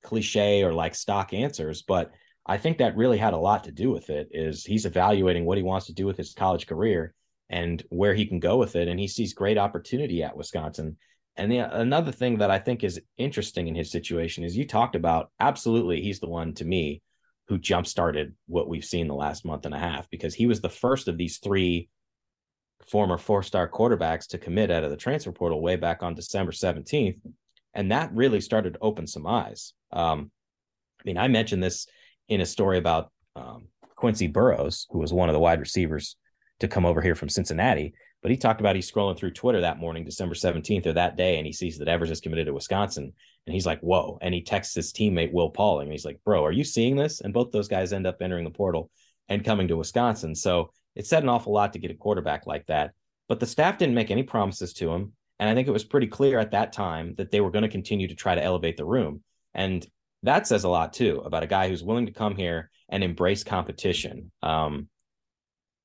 cliche or like stock answers, but I think that really had a lot to do with it. Is he's evaluating what he wants to do with his college career and where he can go with it. And he sees great opportunity at Wisconsin. And the, another thing that I think is interesting in his situation is, you talked about, absolutely, he's the one to me who jump-started what we've seen the last month and a half, because he was the first of these three former four-star quarterbacks to commit out of the transfer portal way back on December seventeenth. And that really started to open some eyes. Um, I mean, I mentioned this in a story about um, Quincy Burroughs, who was one of the wide receivers to come over here from Cincinnati, but he talked about, he's scrolling through Twitter that morning, December seventeenth, or that day, and he sees that Evers is committed to Wisconsin, and he's like, whoa. And he texts his teammate, Will Pauling, and he's like, bro, are you seeing this? And both those guys end up entering the portal and coming to Wisconsin. So it said an awful lot to get a quarterback like that, but the staff didn't make any promises to him. And I think it was pretty clear at that time that they were going to continue to try to elevate the room. And that says a lot too, about a guy who's willing to come here and embrace competition. Um,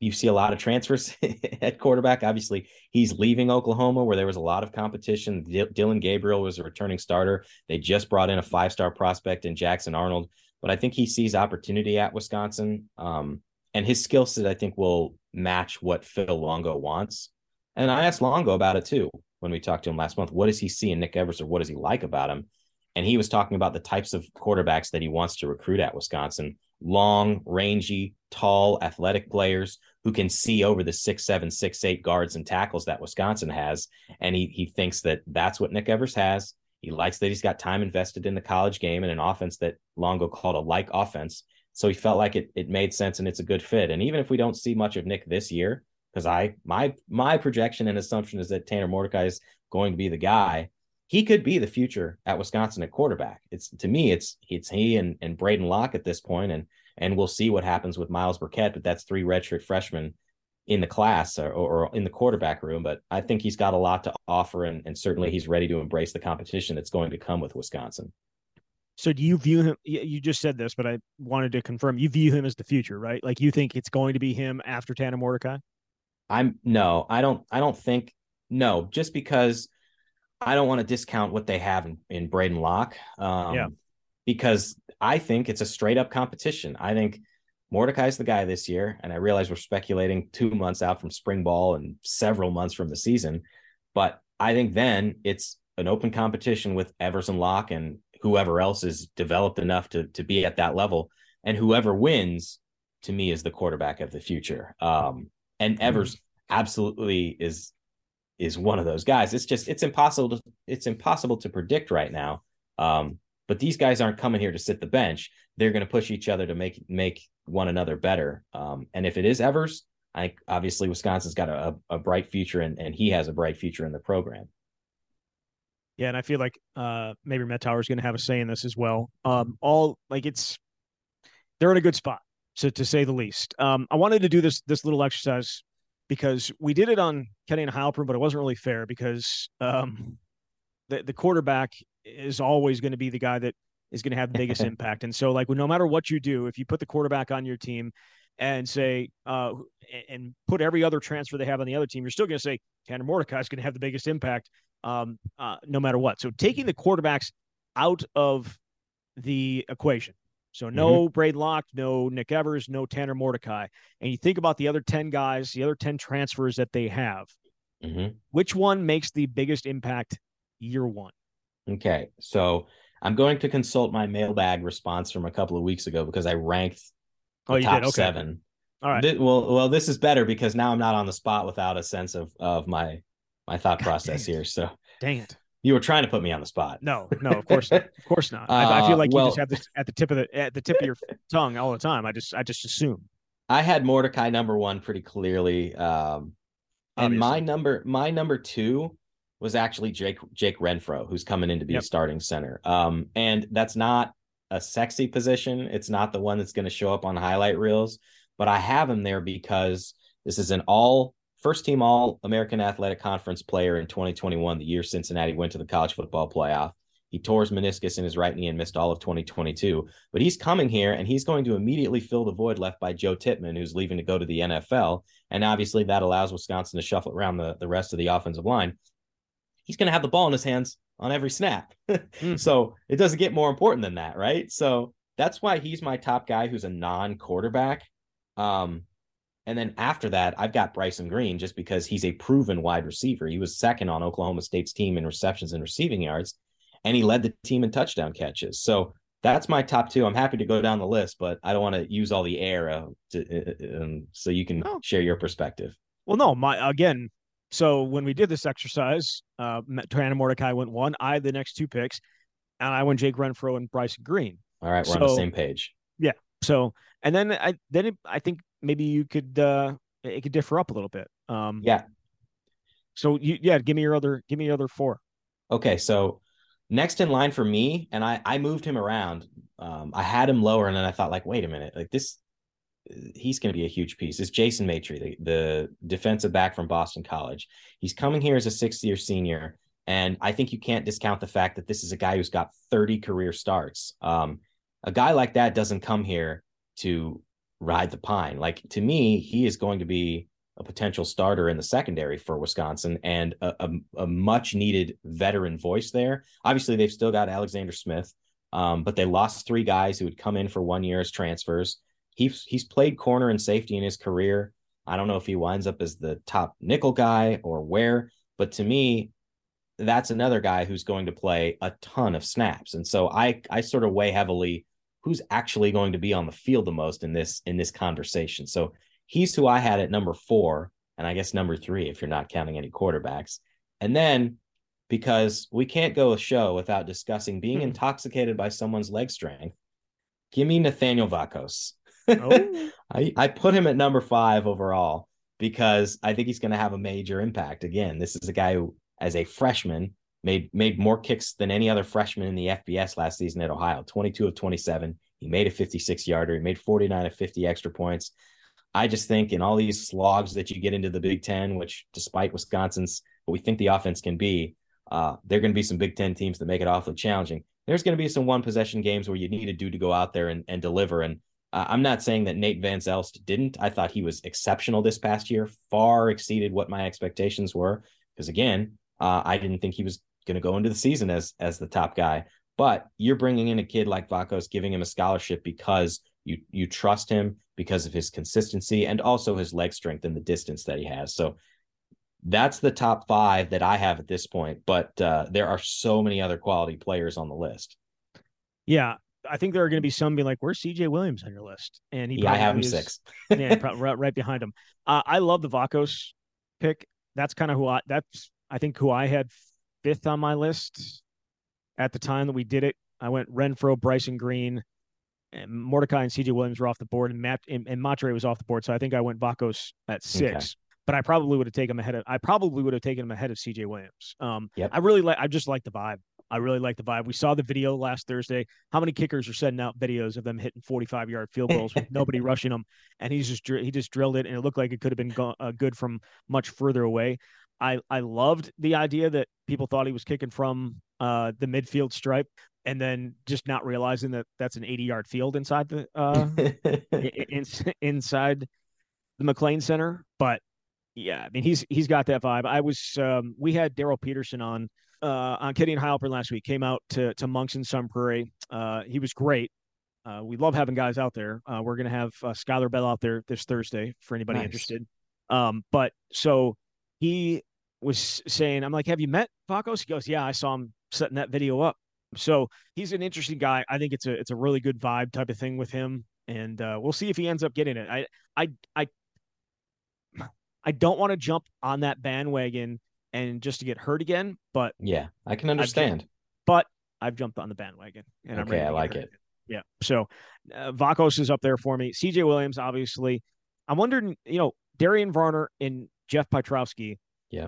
You see a lot of transfers at quarterback. Obviously, he's leaving Oklahoma, where there was a lot of competition. D- Dylan Gabriel was a returning starter. They just brought in a five-star prospect in Jackson Arnold. But I think he sees opportunity at Wisconsin. Um, and his skill set, I think, will match what Phil Longo wants. And I asked Longo about it, too. when we talked to him last month. What does he see in Nick Evers, or what does he like about him? And he was talking about the types of quarterbacks that he wants to recruit at Wisconsin: long, rangy, tall, athletic players who can see over the six, seven, six, eight guards and tackles that Wisconsin has. And he he thinks that that's what Nick Evers has. He likes that he's got time invested in the college game and an offense that Longo called a like offense. So he felt like it it made sense and it's a good fit. And even if we don't see much of Nick this year, because I my my projection and assumption is that Tanner Mordecai is going to be the guy. He could be the future at Wisconsin at quarterback. It's to me, it's it's he and, and Braden Locke at this point, and and we'll see what happens with Myles Burkett. But that's three redshirt freshmen in the class, or, or in the quarterback room. But I think he's got a lot to offer, and, and certainly he's ready to embrace the competition that's going to come with Wisconsin. So do you view him? You just said this, but I wanted to confirm. You view him as the future, right? Like, you think it's going to be him after Tanner Mordecai? I'm no, I don't. I don't think no. Just because. I don't want to discount what they have in, in Braden Locke, um, yeah. because I think it's a straight up competition. I think Mordecai's the guy this year, and I realize we're speculating two months out from spring ball and several months from the season, but I think then it's an open competition with Evers and Locke and whoever else is developed enough to, to be at that level. And whoever wins, to me, is the quarterback of the future. Um, and Evers mm-hmm. absolutely is, is one of those guys. It's just, it's impossible to, it's impossible to predict right now. Um, but these guys aren't coming here to sit the bench. They're going to push each other to make, make one another better. Um, and if it is Evers, I think obviously Wisconsin's got a, a bright future, and, and he has a bright future in the program. Yeah. And I feel like uh, maybe Mattire is going to have a say in this as well. Um, all like it's, they're in a good spot, so to say the least. Um, I wanted to do this, this little exercise, because we did it on Kenny and Heilprin, but it wasn't really fair, because um, the, the quarterback is always going to be the guy that is going to have the biggest impact. And so, like, no matter what you do, if you put the quarterback on your team and say, uh, and put every other transfer they have on the other team, you're still going to say Tanner Mordecai is going to have the biggest impact um, uh, no matter what. So taking the quarterbacks out of the equation. So no mm-hmm. Braden Locke, no Nick Evers, no Tanner Mordecai. And you think about the other ten guys, the other ten transfers that they have, mm-hmm. which one makes the biggest impact year one? Okay. So I'm going to consult my mailbag response from a couple of weeks ago, because I ranked the oh, you top did? Okay. seven. All right. This, well, well, this is better, because now I'm not on the spot without a sense of, of my, my thought God, process here. So dang it. You were trying to put me on the spot. No, no, of course not. Of course not. I, uh, I feel like you well, just have this at the tip of the at the tip of your tongue all the time. I just I just assume. I had Mordecai number one pretty clearly. Um, and my number my number two was actually Jake Jake Renfroe, who's coming in to be yep. a starting center. Um, and that's not a sexy position. It's not the one that's going to show up on highlight reels, but I have him there because this is an all First team all American Athletic Conference player in twenty twenty-one, the year Cincinnati went to the college football playoff. He tore his meniscus in his right knee and missed all of twenty twenty-two, but he's coming here and he's going to immediately fill the void left by Joe Tittman, who's leaving to go to the N F L. And obviously that allows Wisconsin to shuffle around the, the rest of the offensive line. He's going to have the ball in his hands on every snap. mm. So it doesn't get more important than that. Right. So that's why he's my top guy, who's a non-quarterback. Um, And then after that, I've got Bryson Green, just because he's a proven wide receiver. He was second on Oklahoma State's team in receptions and receiving yards, and he led the team in touchdown catches. So that's my top two. I'm happy to go down the list, but I don't want to use all the air to, um, so you can oh. share your perspective. Well, no, my again, so when we did this exercise, uh, Tanner Mordecai went one, I had the next two picks, and I went Jake Renfroe and Bryson Green. All right, we're so, on the same page. Yeah. So, and then I then it, I think maybe you could uh, it could differ up a little bit. Um, yeah. So you yeah, give me your other give me your other four. Okay, so next in line for me, and I I moved him around. Um, I had him lower, and then I thought, like, wait a minute, like this, he's going to be a huge piece. It's Jason Maitre, the, the defensive back from Boston College. He's coming here as a sixth year senior, and I think you can't discount the fact that this is a guy who's got thirty career starts. Um, a guy like that doesn't come here to ride the pine. Like, to me, he is going to be a potential starter in the secondary for Wisconsin, and a, a, a much needed veteran voice there. Obviously they've still got Alexander Smith, um, but they lost three guys who would come in for one year as transfers. He's, he's played corner and safety in his career. I don't know if he winds up as the top nickel guy or where, but to me, that's another guy who's going to play a ton of snaps. And so I, I sort of weigh heavily who's actually going to be on the field the most in this, in this conversation. So he's who I had at number four, and I guess number three, if you're not counting any quarterbacks. And then because we can't go a show without discussing being intoxicated by someone's leg strength, give me Nathaniel Vakos. Oh. I, I put him at number five overall because I think he's going to have a major impact. Again, this is a guy who, as a freshman, made made more kicks than any other freshman in the F B S last season at Ohio, twenty-two of twenty-seven. He made a fifty-six yarder. He made forty-nine of fifty extra points. I just think in all these slogs that you get into the Big Ten, which despite Wisconsin's, what we think the offense can be, uh, there are going to be some Big Ten teams that make it awfully challenging. There's going to be some one-possession games where you need a dude to go out there and, and deliver. And uh, I'm not saying that Nate Van Zelst didn't. I thought he was exceptional this past year, far exceeded what my expectations were. Because again, uh, I didn't think he was going to go into the season as as the top guy. But you're bringing in a kid like Vakos, giving him a scholarship because you you trust him because of his consistency and also his leg strength and the distance that he has. So that's the top five that I have at this point. But uh, there are so many other quality players on the list. Yeah, I think there are going to be some being like, where's C J Williams on your list? And he yeah, I have him is, six. Yeah, probably right, right behind him. Uh, I love the Vakos pick. That's kind of who I, that's, I think who I had fifth on my list at the time that we did it. I went Renfro, Bryson Green, and Mordecai and C J Williams were off the board, and Matt and, and Mattire was off the board. So I think I went Vakos at six, okay. But I probably would have taken him ahead of, I probably would have taken him ahead of C J Williams. Um, yep. I really like, I just like the vibe. I really like the vibe. We saw the video last Thursday. How many kickers are sending out videos of them hitting forty-five yard field goals with nobody rushing them? And he's just, he just drilled it, and it looked like it could have been go- uh, good from much further away. I, I loved the idea that people thought he was kicking from uh, the midfield stripe, and then just not realizing that that's an eighty yard field inside the, uh, in, inside the McLean Center. But yeah, I mean, he's, he's got that vibe. I was, um, we had Darrell Peterson on, Uh, on Kitty and Heilprin last week, came out to, to Monks in Sun Prairie. Uh, he was great. Uh, we love having guys out there. Uh, we're going to have uh, Skylar Bell out there this Thursday for anybody nice. interested. Um, but so he was saying, I'm like, have you met Vakos? He goes, yeah, I saw him setting that video up. So he's an interesting guy. I think it's a, it's a really good vibe type of thing with him. And uh, we'll see if he ends up getting it. I, I, I, I don't want to jump on that bandwagon and just to get hurt again, but yeah, I can understand. I've jumped, but I've jumped on the bandwagon, and okay, I'm I like it. Again. Yeah, so uh, Vakos is up there for me. C J Williams, obviously. I'm wondering, you know, Darian Varner and Jeff Pietrowski. Yeah,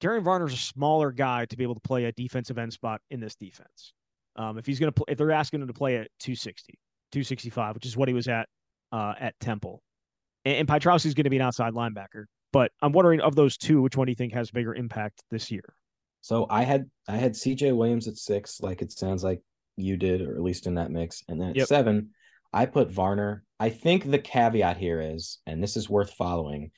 Darian Varner's a smaller guy to be able to play a defensive end spot in this defense. Um, if he's going to, pl- if they're asking him to play at two sixty, two sixty-five, which is what he was at uh, at Temple, and, and Pietrowski's going to be an outside linebacker. But I'm wondering, of those two, which one do you think has bigger impact this year? So I had I had C J Williams at six, like it sounds like you did, or at least in that mix. And then at yep. seven, I put Varner. I think the caveat here is, and this is worth following,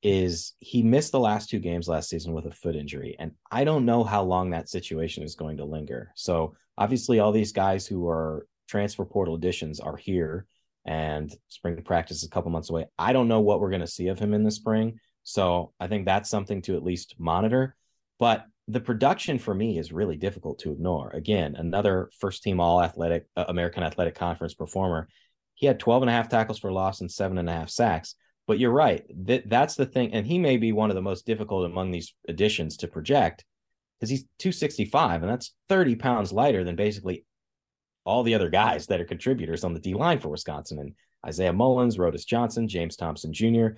is he missed the last two games last season with a foot injury. And I don't know how long that situation is going to linger. So obviously all these guys who are transfer portal additions are here, and spring practice is a couple months away. I don't know what we're going to see of him in the spring. So I think that's something to at least monitor. But the production for me is really difficult to ignore. Again, another first-team All-Athletic uh, American Athletic Conference performer. He had twelve and a half tackles for loss and seven and a half sacks. But you're right. Th- that's the thing. And he may be one of the most difficult among these additions to project because he's two sixty-five, and that's thirty pounds lighter than basically all the other guys that are contributors on the D-line for Wisconsin. And Isaiah Mullins, Rodis Johnson, James Thompson Junior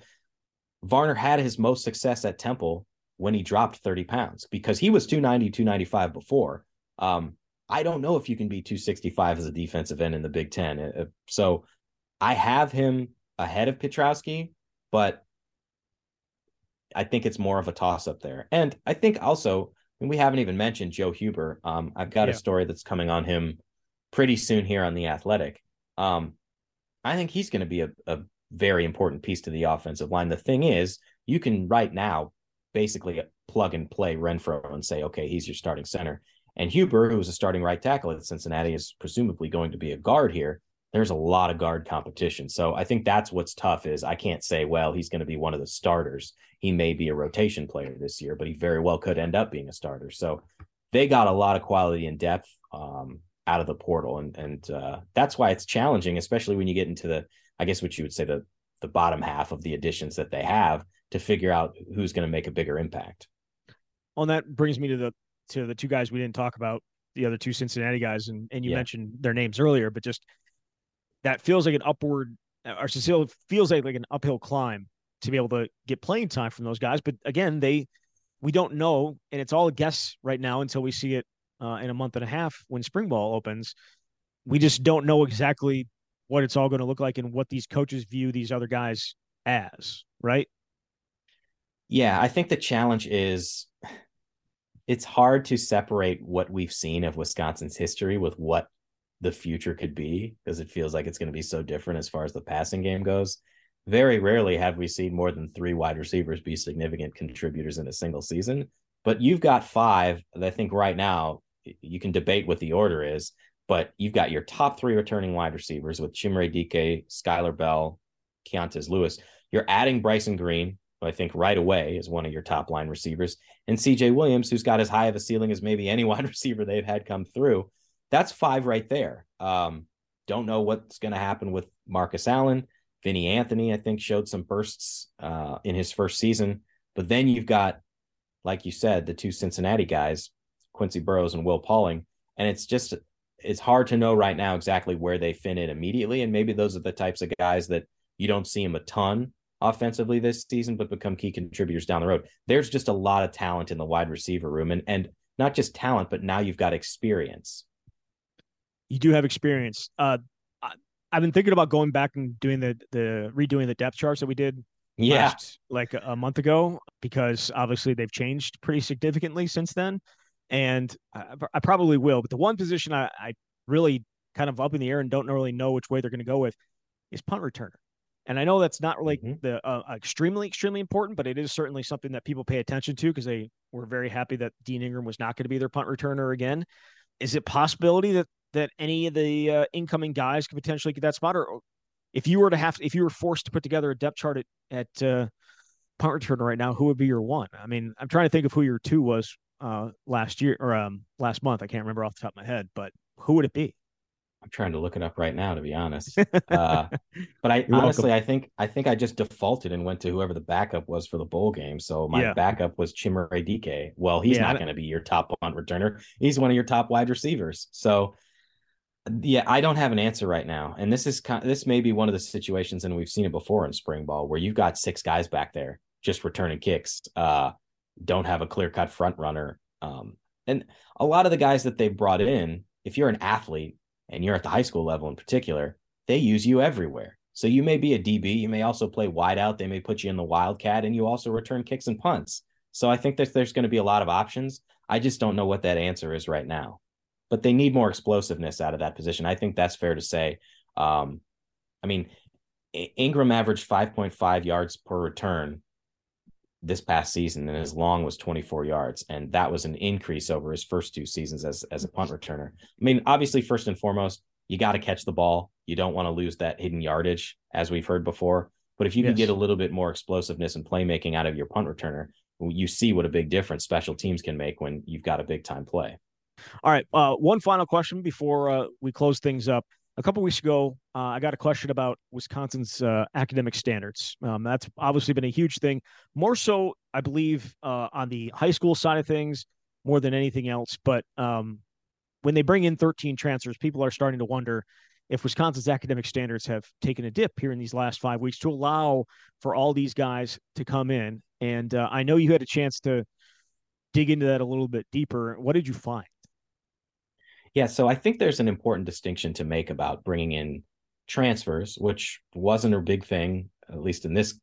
Varner had his most success at Temple when he dropped thirty pounds because he was two ninety, two ninety-five before. Um, I don't know if you can be two sixty-five as a defensive end in the Big Ten. So I have him ahead of Pietrowski, but I think it's more of a toss-up there. And I think also, and we haven't even mentioned Joe Huber. Um, I've got yeah. a story that's coming on him pretty soon here on The Athletic. Um, I think he's going to be a, a very important piece to the offensive line. The thing is, you can right now basically plug and play Renfro and say, okay, he's your starting center. And Huber, who was a starting right tackle at Cincinnati, is presumably going to be a guard here. there's a lot of guard competition. So I think that's what's tough is I can't say, well, he's going to be one of the starters. He may be a rotation player this year, but he very well could end up being a starter. So they got a lot of quality and depth um, out of the portal. And, and uh, that's why it's challenging, especially when you get into the, I guess what you would say, the the bottom half of the additions that they have, to figure out who's going to make a bigger impact. Well, and that brings me to the, to the two guys we didn't talk about, the other two Cincinnati guys. And, and you yeah. mentioned their names earlier, but just, that feels like an upward, or Cecile feels like, like an uphill climb to be able to get playing time from those guys. But again, they, we don't know, and it's all a guess right now until we see it uh, in a month and a half when spring ball opens. We just don't know exactly what it's all going to look like and what these coaches view these other guys as, right? Yeah, I think the challenge is it's hard to separate what we've seen of Wisconsin's history with what the future could be, because it feels like it's going to be so different as far as the passing game goes. Very rarely have we seen more than three wide receivers be significant contributors in a single season, but you've got five. I think right now you can debate what the order is, but you've got your top three returning wide receivers with Chimere Dike, Skylar Bell, Keontaze Lewis. You're adding Bryson Green, who I think right away is one of your top line receivers, and C J Williams, who's got as high of a ceiling as maybe any wide receiver they've had come through. That's five right there. Um, don't know what's going to happen with Marcus Allen. Vinny Anthony, I think, showed some bursts uh, in his first season. But then you've got, like you said, the two Cincinnati guys, Quincy Burroughs and Will Pauling. And it's just, it's hard to know right now exactly where they fit in immediately. And maybe those are the types of guys that you don't see them a ton offensively this season, but become key contributors down the road. There's just a lot of talent in the wide receiver room. And, and not just talent, but now you've got experience. You do have experience. Uh, I, I've been thinking about going back and doing the, the redoing the depth charts that we did yeah. last, like a, a month ago, because obviously they've changed pretty significantly since then. And I, I probably will, but the one position I, I really kind of up in the air and don't really know which way they're going to go with is punt returner. And I know that's not like mm-hmm. the uh, extremely, extremely important, but it is certainly something that people pay attention to, because they were very happy that Dean Ingram was not going to be their punt returner again. Is it a possibility that, that any of the uh, incoming guys could potentially get that spot? Or if you were to have, if you were forced to put together a depth chart at, at uh, punt returner right now, who would be your one? I mean, I'm trying to think of who your two was uh, last year or um, last month. I can't remember off the top of my head, but who would it be? I'm trying to look it up right now, to be honest. Uh, but I honestly, welcome. I think, I think I just defaulted and went to whoever the backup was for the bowl game. So my yeah. backup was Chimere Dike. Well, he's yeah, not going to be your top punt returner. He's one of your top wide receivers. So yeah, I don't have an answer right now. And this is kind of, this may be one of the situations, and we've seen it before in spring ball, where you've got six guys back there just returning kicks, uh, don't have a clear-cut front runner. Um, and a lot of the guys that they brought in, if you're an athlete and you're at the high school level in particular, they use you everywhere. So you may be a D B, you may also play wideout, they may put you in the wildcat, and you also return kicks and punts. So I think that there's going to be a lot of options. I just don't know what that answer is right now. But they need more explosiveness out of that position. I think that's fair to say. Um, I mean, Ingram averaged five point five yards per return this past season, and his long was twenty-four yards. And that was an increase over his first two seasons as, as a punt returner. I mean, obviously, first and foremost, you got to catch the ball. You don't want to lose that hidden yardage, as we've heard before. But if you yes. can get a little bit more explosiveness and playmaking out of your punt returner, you see what a big difference special teams can make when you've got a big-time play. All right. Uh, one final question before uh, we close things up. A couple weeks ago, uh, I got a question about Wisconsin's uh, academic standards. Um, that's obviously been a huge thing, more so, I believe, uh, on the high school side of things more than anything else. But um, when they bring in thirteen transfers, people are starting to wonder if Wisconsin's academic standards have taken a dip here in these last five weeks to allow for all these guys to come in. And uh, I know you had a chance to dig into that a little bit deeper. What did you find? Yeah, so I think there's an important distinction to make about bringing in transfers, which wasn't a big thing, at least in this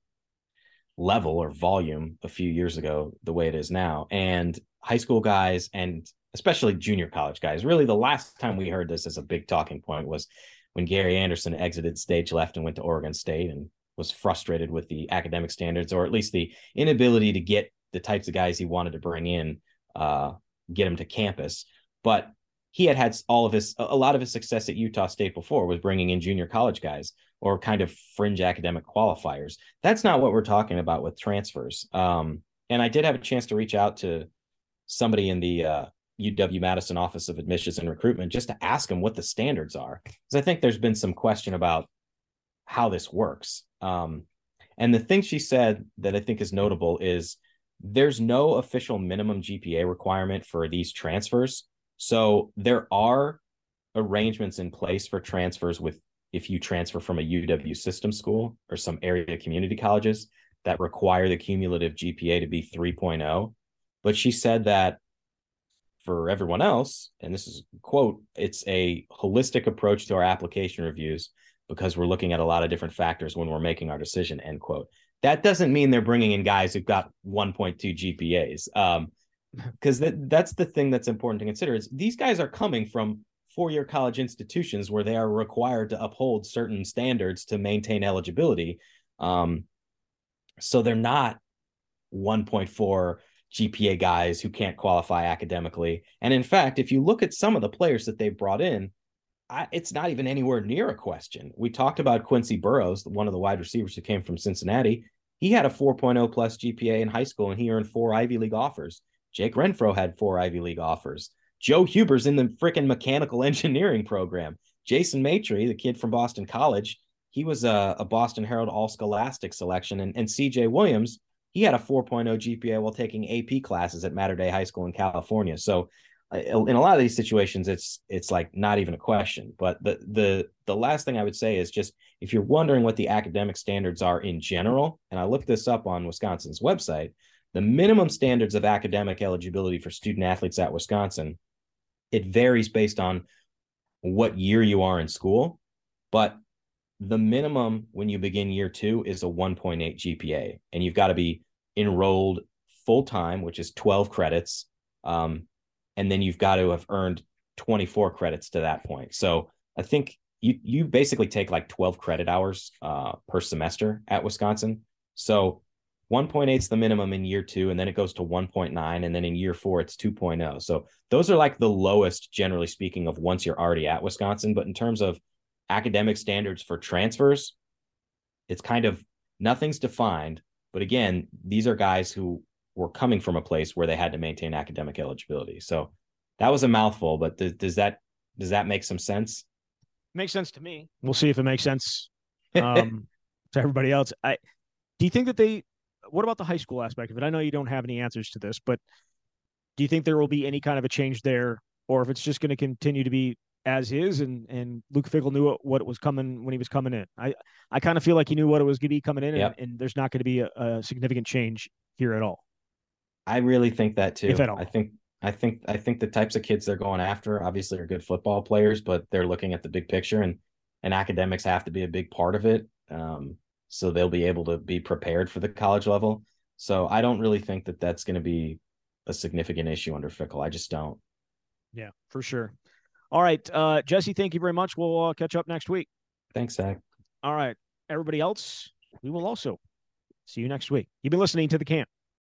level or volume a few years ago, the way it is now, and high school guys, and especially junior college guys. Really, the last time we heard this as a big talking point was when Gary Anderson exited stage left and went to Oregon State and was frustrated with the academic standards, or at least the inability to get the types of guys he wanted to bring in, uh, get them to campus. But he had had all of his, a lot of his success at Utah State before was bringing in junior college guys or kind of fringe academic qualifiers. That's not what we're talking about with transfers. Um, and I did have a chance to reach out to somebody in the uh, U W-Madison Office of Admissions and Recruitment just to ask them what the standards are, because I think there's been some question about how this works. Um, and the thing she said that I think is notable is there's no official minimum G P A requirement for these transfers. So there are arrangements in place for transfers with, if you transfer from a U W system school or some area community colleges that require the cumulative G P A to be three point oh. But she said that for everyone else, and this is a quote, it's a holistic approach to our application reviews because we're looking at a lot of different factors when we're making our decision, end quote. That doesn't mean they're bringing in guys who've got one point two G P As, um, because that, that's the thing that's important to consider is these guys are coming from four-year college institutions where they are required to uphold certain standards to maintain eligibility. Um, so they're not one point four G P A guys who can't qualify academically. And in fact, if you look at some of the players that they brought in, I, it's not even anywhere near a question. We talked about Quincy Burroughs, one of the wide receivers who came from Cincinnati. He had a four point oh plus G P A in high school, and he earned four Ivy League offers. Jake Renfro had four Ivy League offers. Joe Huber's in the freaking mechanical engineering program. Jason Maitre, the kid from Boston College, he was a, a Boston Herald All-Scholastic selection. And, and C J Williams, he had a four point oh G P A while taking A P classes at Mater Dei High School in California. So in a lot of these situations, it's it's like not even a question. But the the the last thing I would say is just if you're wondering what the academic standards are in general, and I looked this up on Wisconsin's website, the minimum standards of academic eligibility for student athletes at Wisconsin, it varies based on what year you are in school, but the minimum when you begin year two is a one point eight G P A, and you've got to be enrolled full-time, which is twelve credits, um, and then you've got to have earned twenty-four credits to that point. So I think you you basically take like twelve credit hours uh, per semester at Wisconsin. So one point eight is the minimum in year two, and then it goes to one point nine, and then in year four, it's two point oh. So those are like the lowest, generally speaking, of once you're already at Wisconsin. But in terms of academic standards for transfers, it's kind of nothing's defined. But again, these are guys who were coming from a place where they had to maintain academic eligibility. So that was a mouthful, but th- does that does that make some sense? Makes sense to me. We'll see if it makes sense um, to everybody else. I do you think that they... What about the high school aspect of it? I know you don't have any answers to this, but do you think there will be any kind of a change there, or if it's just going to continue to be as is? And, and Luke Fickell knew what, what was coming when he was coming in. I, I kind of feel like he knew what it was going to be coming in, yep. and, and there's not going to be a, a significant change here at all. I really think that too. If at all. I think, I think, I think the types of kids they're going after obviously are good football players, but they're looking at the big picture, and, and academics have to be a big part of it. Um, So they'll be able to be prepared for the college level. So I don't really think that that's going to be a significant issue under Fickell. I just don't. Yeah, for sure. All right, uh, Jesse, thank you very much. We'll uh, catch up next week. Thanks, Zach. All right, everybody else, we will also see you next week. You've been listening to The Camp.